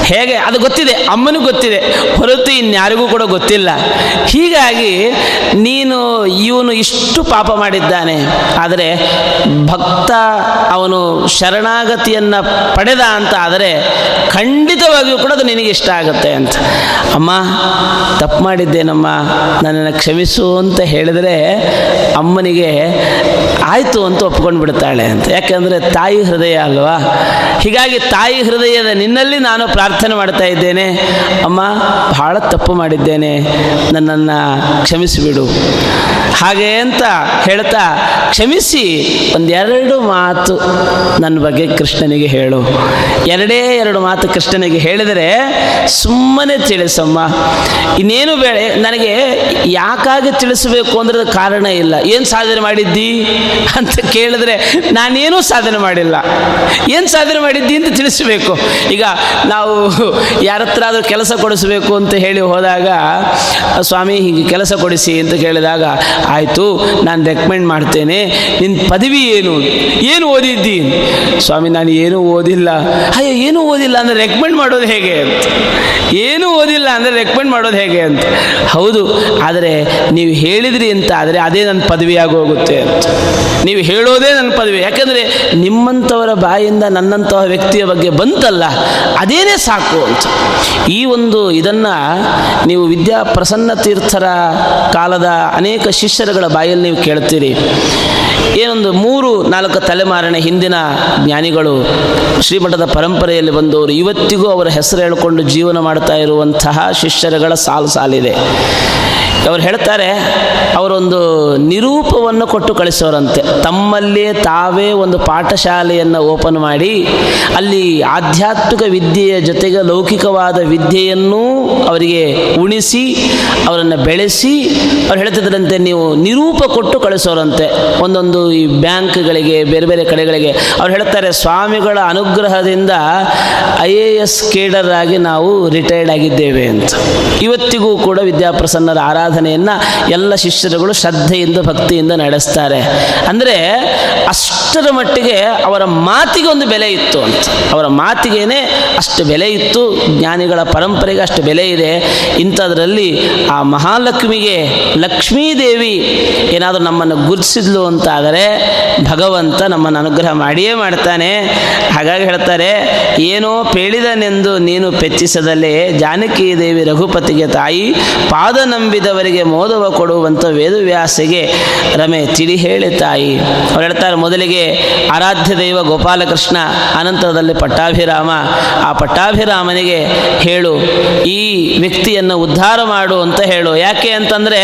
ಹೇಗೆ ಅದು ಗೊತ್ತಿದೆ, ಅಮ್ಮನೂ ಗೊತ್ತಿದೆ, ಹೊರತು ಇನ್ಯಾರಿಗೂ ಕೂಡ ಗೊತ್ತಿಲ್ಲ. ಹೀಗಾಗಿ ನೀನು ಇವನು ಇಷ್ಟು ಪಾಪ ಮಾಡಿದ್ದಾನೆ, ಆದರೆ ಭಕ್ತ ಅವನು ಶರಣಾಗತಿಯನ್ನು ಪಡೆದ ಅಂತ ಆದರೆ ಖಂಡಿತವಾಗಿಯೂ ಕೂಡ ಅದು ನಿನಗೆ ಇಷ್ಟ ಆಗುತ್ತೆ ಅಂತ. ಅಮ್ಮ, ತಪ್ಪು ಮಾಡಿದ್ದೇನಮ್ಮ, ನನ್ನನ್ನು ಕ್ಷಮಿಸು ಅಂತ ಹೇಳಿದರೆ ಅಮ್ಮನಿಗೆ ಆಯಿತು ಅಂತ ಒಪ್ಕೊಂಡು ಬಿಡ್ತಾಳೆ ಅಂತ. ಯಾಕೆಂದರೆ ತಾಯಿ ಹೃದಯ ಅಲ್ವಾ. ಹೀಗಾಗಿ ತಾಯಿ ಹೃದಯದ ನಿನ್ನಲ್ಲಿ ನಾನು ಪ್ರಾರ್ಥನೆ ಮಾಡ್ತಾ ಇದ್ದೇನೆ, ಅಮ್ಮ ಬಹಳ ತಪ್ಪು ಮಾಡಿದ್ದೇನೆ, ನನ್ನನ್ನು ಕ್ಷಮಿಸಿಬಿಡು ಹಾಗೆ ಅಂತ ಹೇಳ್ತಾ, ಕ್ಷಮಿಸಿ ಒಂದೆರಡು ಮಾತು ನನ್ನ ಬಗ್ಗೆ ಕೃಷ್ಣನಿಗೆ ಹೇಳು, ಎರಡೇ ಎರಡು ಮಾತು ಕೃಷ್ಣನಿಗೆ ಹೇಳಿದರೆ ಸುಮ್ಮನೆ ತಿಳಿಸಮ್ಮ, ಇನ್ನೇನು ಬೇಡ. ನನಗೆ ಯಾಕಾಗಿ ತಿಳಿಸಬೇಕು ಅಂದರೆ ಕಾರಣ ಇಲ್ಲ. ಏನು ಸಾಧನೆ ಮಾಡಿದ್ದಿ ಅಂತ ಕೇಳಿದ್ರೆ ನಾನೇನೂ ಸಾಧನೆ ಮಾಡಿಲ್ಲ, ಏನು ಸಾಧನೆ ಮಾಡಿದ್ದಿ ಅಂತ ತಿಳಿಸಬೇಕು. ಈಗ ನಾವು ಯಾರ ಹತ್ರ ಆದರೂ ಕೆಲಸ ಕೊಡಿಸಬೇಕು ಅಂತ ಹೇಳಿ ಹೋದಾಗ, ಸ್ವಾಮಿ ಹೀಗೆ ಕೆಲಸ ಕೊಡಿಸಿ ಅಂತ ಕೇಳಿದಾಗ, ಆಯಿತು ನಾನು ರೆಕಮೆಂಡ್ ಮಾಡ್ತೇನೆ, ನಿನ್ನ ಪದವಿ ಏನು, ಏನು ಓದಿದ್ದಿ? ಸ್ವಾಮಿ ನಾನು ಏನೂ ಓದಿಲ್ಲ. ಅಯ್ಯೋ ಏನೂ ಓದಿಲ್ಲ ಅಂದರೆ ರೆಕಮೆಂಡ್ ಮಾಡೋದು ಹೇಗೆ? ಏನೂ ಓದಿಲ್ಲ ಅಂದರೆ ರೆಕಮೆಂಡ್ ಮಾಡೋದು ಹೇಗೆ ಅಂತ. ಹೌದು, ಆದರೆ ನೀವು ಹೇಳಿದ್ರಿ ಅಂತ ಆದರೆ ಅದೇ ನನ್ನ ಪದವಿಯಾಗಿ ಹೋಗುತ್ತೆ ಅಂತ. ನೀವು ಹೇಳೋದೇ ನನ್ನ ಪದವಿ. ಯಾಕೆಂದರೆ ನಿಮ್ಮಂಥವರ ಬಾಯಿಂದ ನನ್ನಂತಹ ವ್ಯಕ್ತಿಯ ಬಗ್ಗೆ ಬಂತಲ್ಲ, ಅದೇನೇ ಸಾಕು ಅಂತ. ಈ ಒಂದು ಇದನ್ನು ನೀವು ವಿದ್ಯಾ ಪ್ರಸನ್ನ ತೀರ್ಥರ ಕಾಲದ ಅನೇಕ ಶಿಷ್ಯರುಗಳ ಬಾಯಲ್ಲಿ ನೀವು ಕೇಳ್ತೀರಿ. ಏನೊಂದು ಮೂರು ನಾಲ್ಕು ತಲೆಮಾರಿನ ಹಿಂದಿನ ಜ್ಞಾನಿಗಳು ಶ್ರೀಮಠದ ಪರಂಪರೆಯಲ್ಲಿ ಬಂದವರು, ಇವತ್ತಿಗೂ ಅವರ ಹೆಸರು ಹೇಳಿಕೊಂಡು ಜೀವನ ಮಾಡ್ತಾ ಇರುವಂತಹ ಶಿಷ್ಯರುಗಳ ಸಾಲು ಸಾಲಿದೆ. ಅವರು ಹೇಳ್ತಾರೆ, ಅವರೊಂದು ನಿರೂಪವನ್ನು ಕೊಟ್ಟು ಕಳಿಸೋರಂತೆ. ತಮ್ಮಲ್ಲೇ ತಾವೇ ಒಂದು ಪಾಠಶಾಲೆಯನ್ನು ಓಪನ್ ಮಾಡಿ ಅಲ್ಲಿ ಆಧ್ಯಾತ್ಮಿಕ ವಿದ್ಯೆಯ ಜೊತೆಗೆ ಲೌಕಿಕವಾದ ವಿದ್ಯೆಯನ್ನೂ ಅವರಿಗೆ ಉಣಿಸಿ ಅವರನ್ನು ಬೆಳೆಸಿ, ಅವ್ರು ಹೇಳ್ತಿದ್ರಂತೆ ನೀವು ನಿರೂಪ ಕೊಟ್ಟು ಕಳಿಸೋರಂತೆ ಒಂದೊಂದು ಈ ಬ್ಯಾಂಕ್ಗಳಿಗೆ ಬೇರೆ ಬೇರೆ ಕಡೆಗಳಿಗೆ. ಅವ್ರು ಹೇಳ್ತಾರೆ, ಸ್ವಾಮಿಗಳ ಅನುಗ್ರಹದಿಂದ ಐ ಎ ಎಸ್ ಕೇಡರ್ ಆಗಿ ನಾವು ರಿಟೈರ್ಡ್ ಆಗಿದ್ದೇವೆ ಅಂತ. ಇವತ್ತಿಗೂ ಕೂಡ ವಿದ್ಯಾಪ್ರಸನ್ನರ ಆರಾಧನೆಯನ್ನು ಎಲ್ಲ ಶಿಷ್ಯರುಗಳು ಶ್ರದ್ಧೆಯಿಂದ ಭಕ್ತಿಯಿಂದ ನಡೆಸ್ತಾರೆ. ಅಂದರೆ ಅಷ್ಟರ ಮಟ್ಟಿಗೆ ಅವರ ಮಾತಿಗೆ ಒಂದು ಬೆಲೆ ಇತ್ತು ಅಂತ. ಅವರ ಮಾತಿಗೇನೆ ಅಷ್ಟು ಬೆಲೆ ಇತ್ತು, ಜ್ಞಾನಿಗಳ ಪರಂಪರೆಗೆ ಅಷ್ಟು ಬೆಲೆ ಇದೆ. ಇಂಥದ್ರಲ್ಲಿ ಆ ಮಹಾಲಕ್ಷ್ಮಿಗೆ ಲಕ್ಷ್ಮೀದೇವಿ ಏನಾದರೂ ನಮ್ಮನ್ನು ಗುರುತಿಸಿದ್ಲು ಅಂತಾದರೆ ಭಗವಂತ ನಮ್ಮನ್ನು ಅನುಗ್ರಹ ಮಾಡಿಯೇ ಮಾಡ್ತಾನೆ. ಹಾಗಾಗಿ ಹೇಳ್ತಾರೆ, ಏನೋ ಪೇಳಿದನೆಂದು ನೀನು ಪೆಚ್ಚಿಸದಲ್ಲೇ ಜಾನಕಿ ದೇವಿ ರಘುಪತಿಗೆ ತಾಯಿ, ಪಾದ ನಂಬಿದವರಿಗೆ ಮೋದವ ಕೊಡುವಂಥ ವೇದವ್ಯಾಸಗೆ ರಮೆ ತಿಳಿ ಹೇಳಿ ತಾಯಿ. ಅವ್ರು ಹೇಳ್ತಾರೆ, ಮೊದಲಿಗೆ ಆರಾಧ್ಯ ದೈವ ಗೋಪಾಲಕೃಷ್ಣ, ಅನಂತರದಲ್ಲಿ ಪಟ್ಟಾಭಿರಾಮ. ಆ ಪಟ್ಟಾಭಿರಾಮನಿಗೆ ಹೇಳು, ಈ ವ್ಯಕ್ತಿಯನ್ನು ಉದ್ಧಾರ ಮಾಡು ಅಂತ ಹೇಳು. ಯಾಕೆ ಅಂತಂದರೆ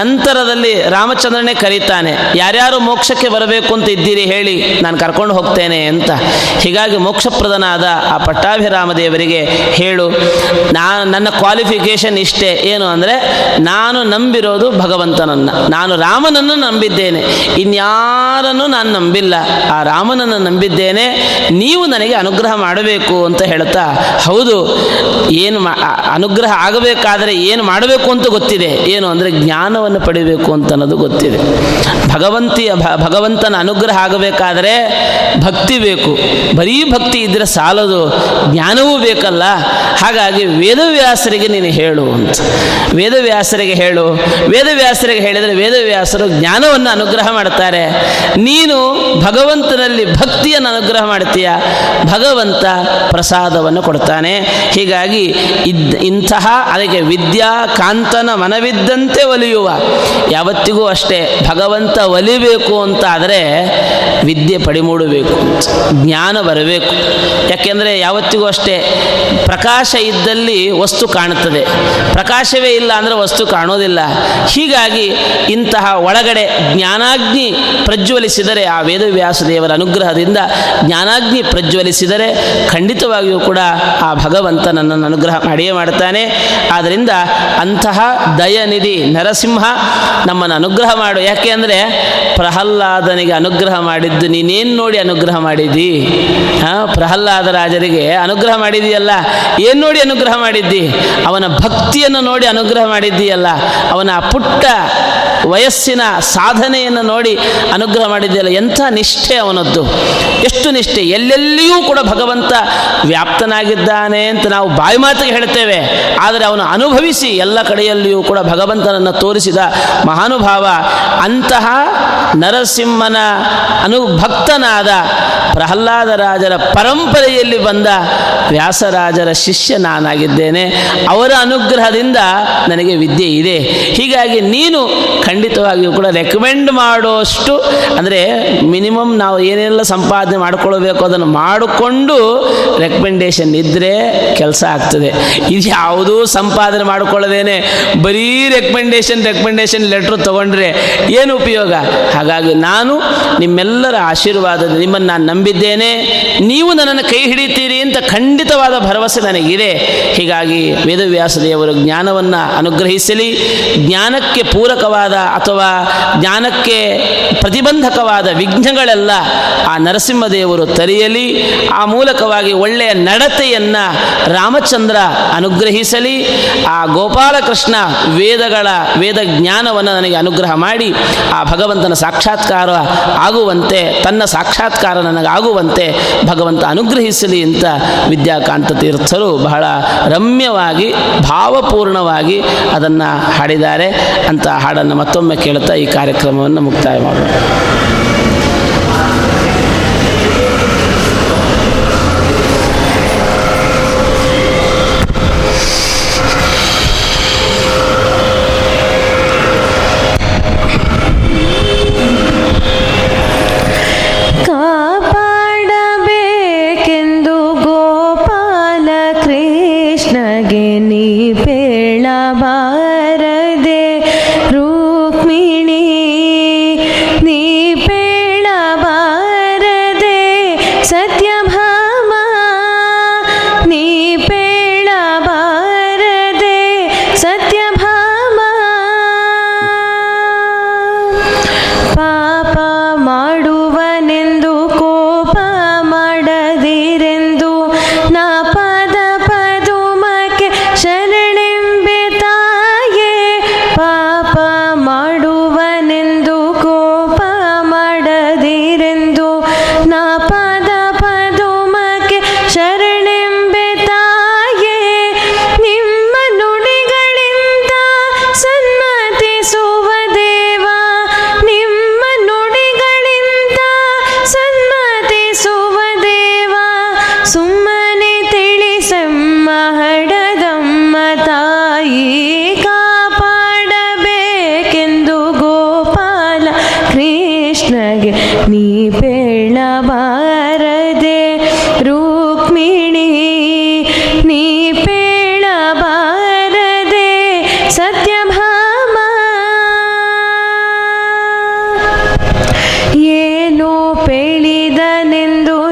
ನಂತರದಲ್ಲಿ ರಾಮಚಂದ್ರನೇ ಕರೀತಾನೆ, ಯಾರ್ಯಾರು ಮೋಕ್ಷಕ್ಕೆ ಬರಬೇಕು ಅಂತ ಇದ್ದೀರಿ ಹೇಳಿ, ನಾನು ಕರ್ಕೊಂಡು ಹೋಗ್ತೇನೆ ಅಂತ. ಹೀಗಾಗಿ ಮೋಕ್ಷಪ್ರದನಾದ ಆ ಪಟ್ಟಾಭಿರಾಮ ದೇವರಿಗೆ ಹೇಳು, ನಾನು ನನ್ನ ಕ್ವಾಲಿಫಿಕೇಶನ್ ಇಷ್ಟೇ, ಏನು ಅಂದರೆ ನಾನು ನಂಬಿರೋದು ಭಗವಂತನನ್ನು, ನಾನು ರಾಮನನ್ನು ನಂಬಿದ್ದೇನೆ, ಇನ್ಯಾರನ್ನು ನಾನು ನಂಬಿಲ್ಲ, ಆ ರಾಮನನ್ನು ನಂಬಿದ್ದೇನೆ, ನೀವು ನನಗೆ ಅನುಗ್ರಹ ಮಾಡಬೇಕು ಅಂತ ಹೇಳ್ತಾ. ಹೌದು, ಏನು ಅನುಗ್ರಹ ಆಗಬೇಕಾದರೆ ಏನು ಮಾಡಬೇಕು ಅಂತ ಗೊತ್ತಿದೆ, ಏನು ಅಂದರೆ ಜ್ಞಾನವನ್ನು ಪಡಿಬೇಕು ಅಂತ ಅನ್ನೋದು ಗೊತ್ತಿದೆ. ಭಗವಂತಿಯ ಭಗವಂತನ ಅನುಗ್ರಹ ಆಗಬೇಕಾದರೆ ಭಕ್ತಿ ಬೇಕು. ಬರೀ ಭಕ್ತಿ ಇದ್ದರೆ ಸಾಲದು, ಜ್ಞಾನವೂ ಬೇಕಲ್ಲ. ಹಾಗಾಗಿ ವೇದವ್ಯಾಸರಿಗೆ ನೀನು ಹೇಳು ಅಂತ. ವೇದವ್ಯಾಸರಿಗೆ ಹೇಳು. ವೇದವ್ಯಾಸರಿಗೆ ಹೇಳಿದರೆ ವೇದವ್ಯಾಸರು ಜ್ಞಾನವನ್ನು ಅನುಗ್ರಹ ಮಾಡ್ತಾರೆ, ನೀನು ಭಗವಂತನಲ್ಲಿ ಭಕ್ತಿಯನ್ನು ಅನುಗ್ರಹ ಮಾಡ್ತೀಯ, ಭಗವಂತ ಪ್ರಸಾದವನ್ನು ಕೊಡ್ತಾನೆ. ಹೀಗಾಗಿ ಇದ್ ಇಂತಹ ಅದಕ್ಕೆ ವಿದ್ಯಾ ಕಾಂತನ ಮನವಿದ್ದಂತೆ ಒಲಿಯುವ. ಯಾವತ್ತಿಗೂ ಅಷ್ಟೇ, ಭಗವಂತ ಒಲಿಬೇಕು ಅಂತಾದರೆ ವಿದ್ಯೆ ಪಡಿಮೂಡಬೇಕು, ಜ್ಞಾನ ಬರಬೇಕು. ಯಾಕೆಂದರೆ ಯಾವತ್ತಿಗೂ ಅಷ್ಟೇ, ಪ್ರಕಾಶ ಇದ್ದಲ್ಲಿ ವಸ್ತು ಕಾಣುತ್ತದೆ, ಪ್ರಕಾಶವೇ ಇಲ್ಲ ಅಂದರೆ ವಸ್ತು ಕಾಣೋದಿಲ್ಲ. ಹೀಗಾಗಿ ಇಂತಹ ಒಳಗಡೆ ಜ್ಞಾನಾಗ್ನಿ ಪ್ರಜ್ವಲಿಸಿದರೆ, ಆ ವೇದವ್ಯಾಸದೇವರ ಅನುಗ್ರಹದಿಂದ ಜ್ಞಾನಾಗ್ನಿ ಪ್ರಜ್ವಲಿಸಿದರೆ ಖಂಡಿತವಾಗಿಯೂ ಕೂಡ ಆ ಭಗವಂತ ನನ್ನನ್ನು ಅನುಗ್ರಹ ಮಾಡಿಯೇ ಮಾಡ್ತಾನೆ. ಆದ್ದರಿಂದ ಅಂತಹ ದಯನಿಧಿ ನರಸಿಂಹ ನಮ್ಮನ್ನು ಅನುಗ್ರಹ ಮಾಡು. ಯಾಕೆ ಅಂದರೆ ಪ್ರಹ್ಲಾದನಿಗೆ ಅನುಗ್ರಹ ಮಾಡಿದ್ದು ನೀನೇನು ನೋಡಿ ಅನುಗ್ರಹ ಮಾಡಿದ್ದಿ? ಪ್ರಹ್ಲಾದ ರಾಜರಿಗೆ ಅನುಗ್ರಹ ಮಾಡಿದೀಯಲ್ಲ, ಏನು ನೋಡಿ ಅನುಗ್ರಹ ಮಾಡಿದ್ದಿ? ಅವನ ಭಕ್ತಿಯನ್ನು ನೋಡಿ ಅನುಗ್ರಹ ಮಾಡಿದ್ದೀಯಲ್ಲ, ಅವನ ಪುಟ್ಟ ವಯಸ್ಸಿನ ಸಾಧನೆಯನ್ನು ನೋಡಿ ಅನುಗ್ರಹ ಮಾಡಿದೆಯಲ್ಲ. ಎಂಥ ನಿಷ್ಠೆ ಅವನದ್ದು, ಎಷ್ಟು ನಿಷ್ಠೆ! ಎಲ್ಲೆಲ್ಲಿಯೂ ಕೂಡ ಭಗವಂತ ವ್ಯಾಪ್ತನಾಗಿದ್ದಾನೆ ಅಂತ ನಾವು ಬಾಯಿ ಮಾತಿಗೆ ಹೇಳ್ತೇವೆ, ಆದರೆ ಅವನು ಅನುಭವಿಸಿ ಎಲ್ಲ ಕಡೆಯಲ್ಲಿಯೂ ಕೂಡ ಭಗವಂತನನ್ನು ತೋರಿಸಿದ ಮಹಾನುಭಾವ. ಅಂತಹ ನರಸಿಂಹನ ಅನುಭಕ್ತನಾದ ಪ್ರಹ್ಲಾದರಾಜರ ಪರಂಪರೆಯಲ್ಲಿ ಬಂದ ವ್ಯಾಸರಾಜರ ಶಿಷ್ಯ ನಾನಾಗಿದ್ದೇನೆ, ಅವರ ಅನುಗ್ರಹದಿಂದ ನನಗೆ ವಿದ್ಯೆ ಇದೆ. ಹೀಗಾಗಿ ನೀನು ಖಂಡಿತವಾಗಿಯೂ ಕೂಡ ರೆಕಮೆಂಡ್ ಮಾಡೋಷ್ಟು, ಅಂದರೆ ಮಿನಿಮಮ್ ನಾವು ಏನೆಲ್ಲ ಸಂಪಾದನೆ ಮಾಡಿಕೊಳ್ಬೇಕು ಅದನ್ನು ಮಾಡಿಕೊಂಡು ರೆಕಮೆಂಡೇಶನ್ ಇದ್ದರೆ ಕೆಲಸ ಆಗ್ತದೆ. ಇದು ಯಾವುದೂ ಸಂಪಾದನೆ ಮಾಡಿಕೊಳ್ಳದೇನೆ ಬರೀ ರೆಕಮೆಂಡೇಶನ್ ರೆಕಮೆಂಡೇಶನ್ ಲೆಟ್ರ್ ತೊಗೊಂಡ್ರೆ ಏನು ಉಪಯೋಗ? ಹಾಗಾಗಿ ನಾನು ನಿಮ್ಮೆಲ್ಲರ ಆಶೀರ್ವಾದ, ನಿಮ್ಮನ್ನು ನಾನು ನಂಬಿದ್ದೇನೆ, ನೀವು ನನ್ನನ್ನು ಕೈ ಹಿಡಿತೀರಿ ಅಂತ ಖಂಡಿತವಾದ ಭರವಸೆ ನನಗಿದೆ. ಹೀಗಾಗಿ ವೇದವ್ಯಾಸದೇವರು ಜ್ಞಾನವನ್ನು ಅನುಗ್ರಹಿಸಲಿ, ಜ್ಞಾನಕ್ಕೆ ಪೂರಕವಾದ ಅಥವಾ ಜ್ಞಾನಕ್ಕೆ ಪ್ರತಿಬಂಧಕವಾದ ವಿಘ್ನಗಳೆಲ್ಲ ಆ ನರಸಿಂಹದೇವರು ತರಿಯಲಿ. ಆ ಮೂಲಕವಾಗಿ ಒಳ್ಳೆಯ ನಡತೆಯನ್ನು ರಾಮಚಂದ್ರ ಅನುಗ್ರಹಿಸಲಿ. ಆ ಗೋಪಾಲಕೃಷ್ಣ ವೇದಗಳ ವೇದ ಜ್ಞಾನವನ್ನು ನನಗೆ ಅನುಗ್ರಹ ಮಾಡಿ ಆ ಭಗವಂತನ ಸಾಕ್ಷಾತ್ಕಾರ ಆಗುವಂತೆ, ತನ್ನ ಸಾಕ್ಷಾತ್ಕಾರ ನನಗಾಗುವಂತೆ ಭಗವಂತ ಅನುಗ್ರಹಿಸಲಿ ಅಂತ ವಿದ್ಯಾಕಾಂತ ತೀರ್ಥರು ಬಹಳ ರಮ್ಯವಾಗಿ ಭಾವಪೂರ್ಣವಾಗಿ ಅದನ್ನು ಹಾಡಿದ್ದಾರೆ ಅಂತ ಹಾಡನ್ನು ಮತ್ತೊಮ್ಮೆ ಕೇಳುತ್ತಾ ಈ ಕಾರ್ಯಕ್ರಮವನ್ನು ಮುಕ್ತಾಯ ಮಾಡೋಣ.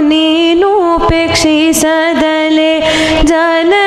ನೇನು ಪೇಕ್ಷಿಸದಲೆ ಜನ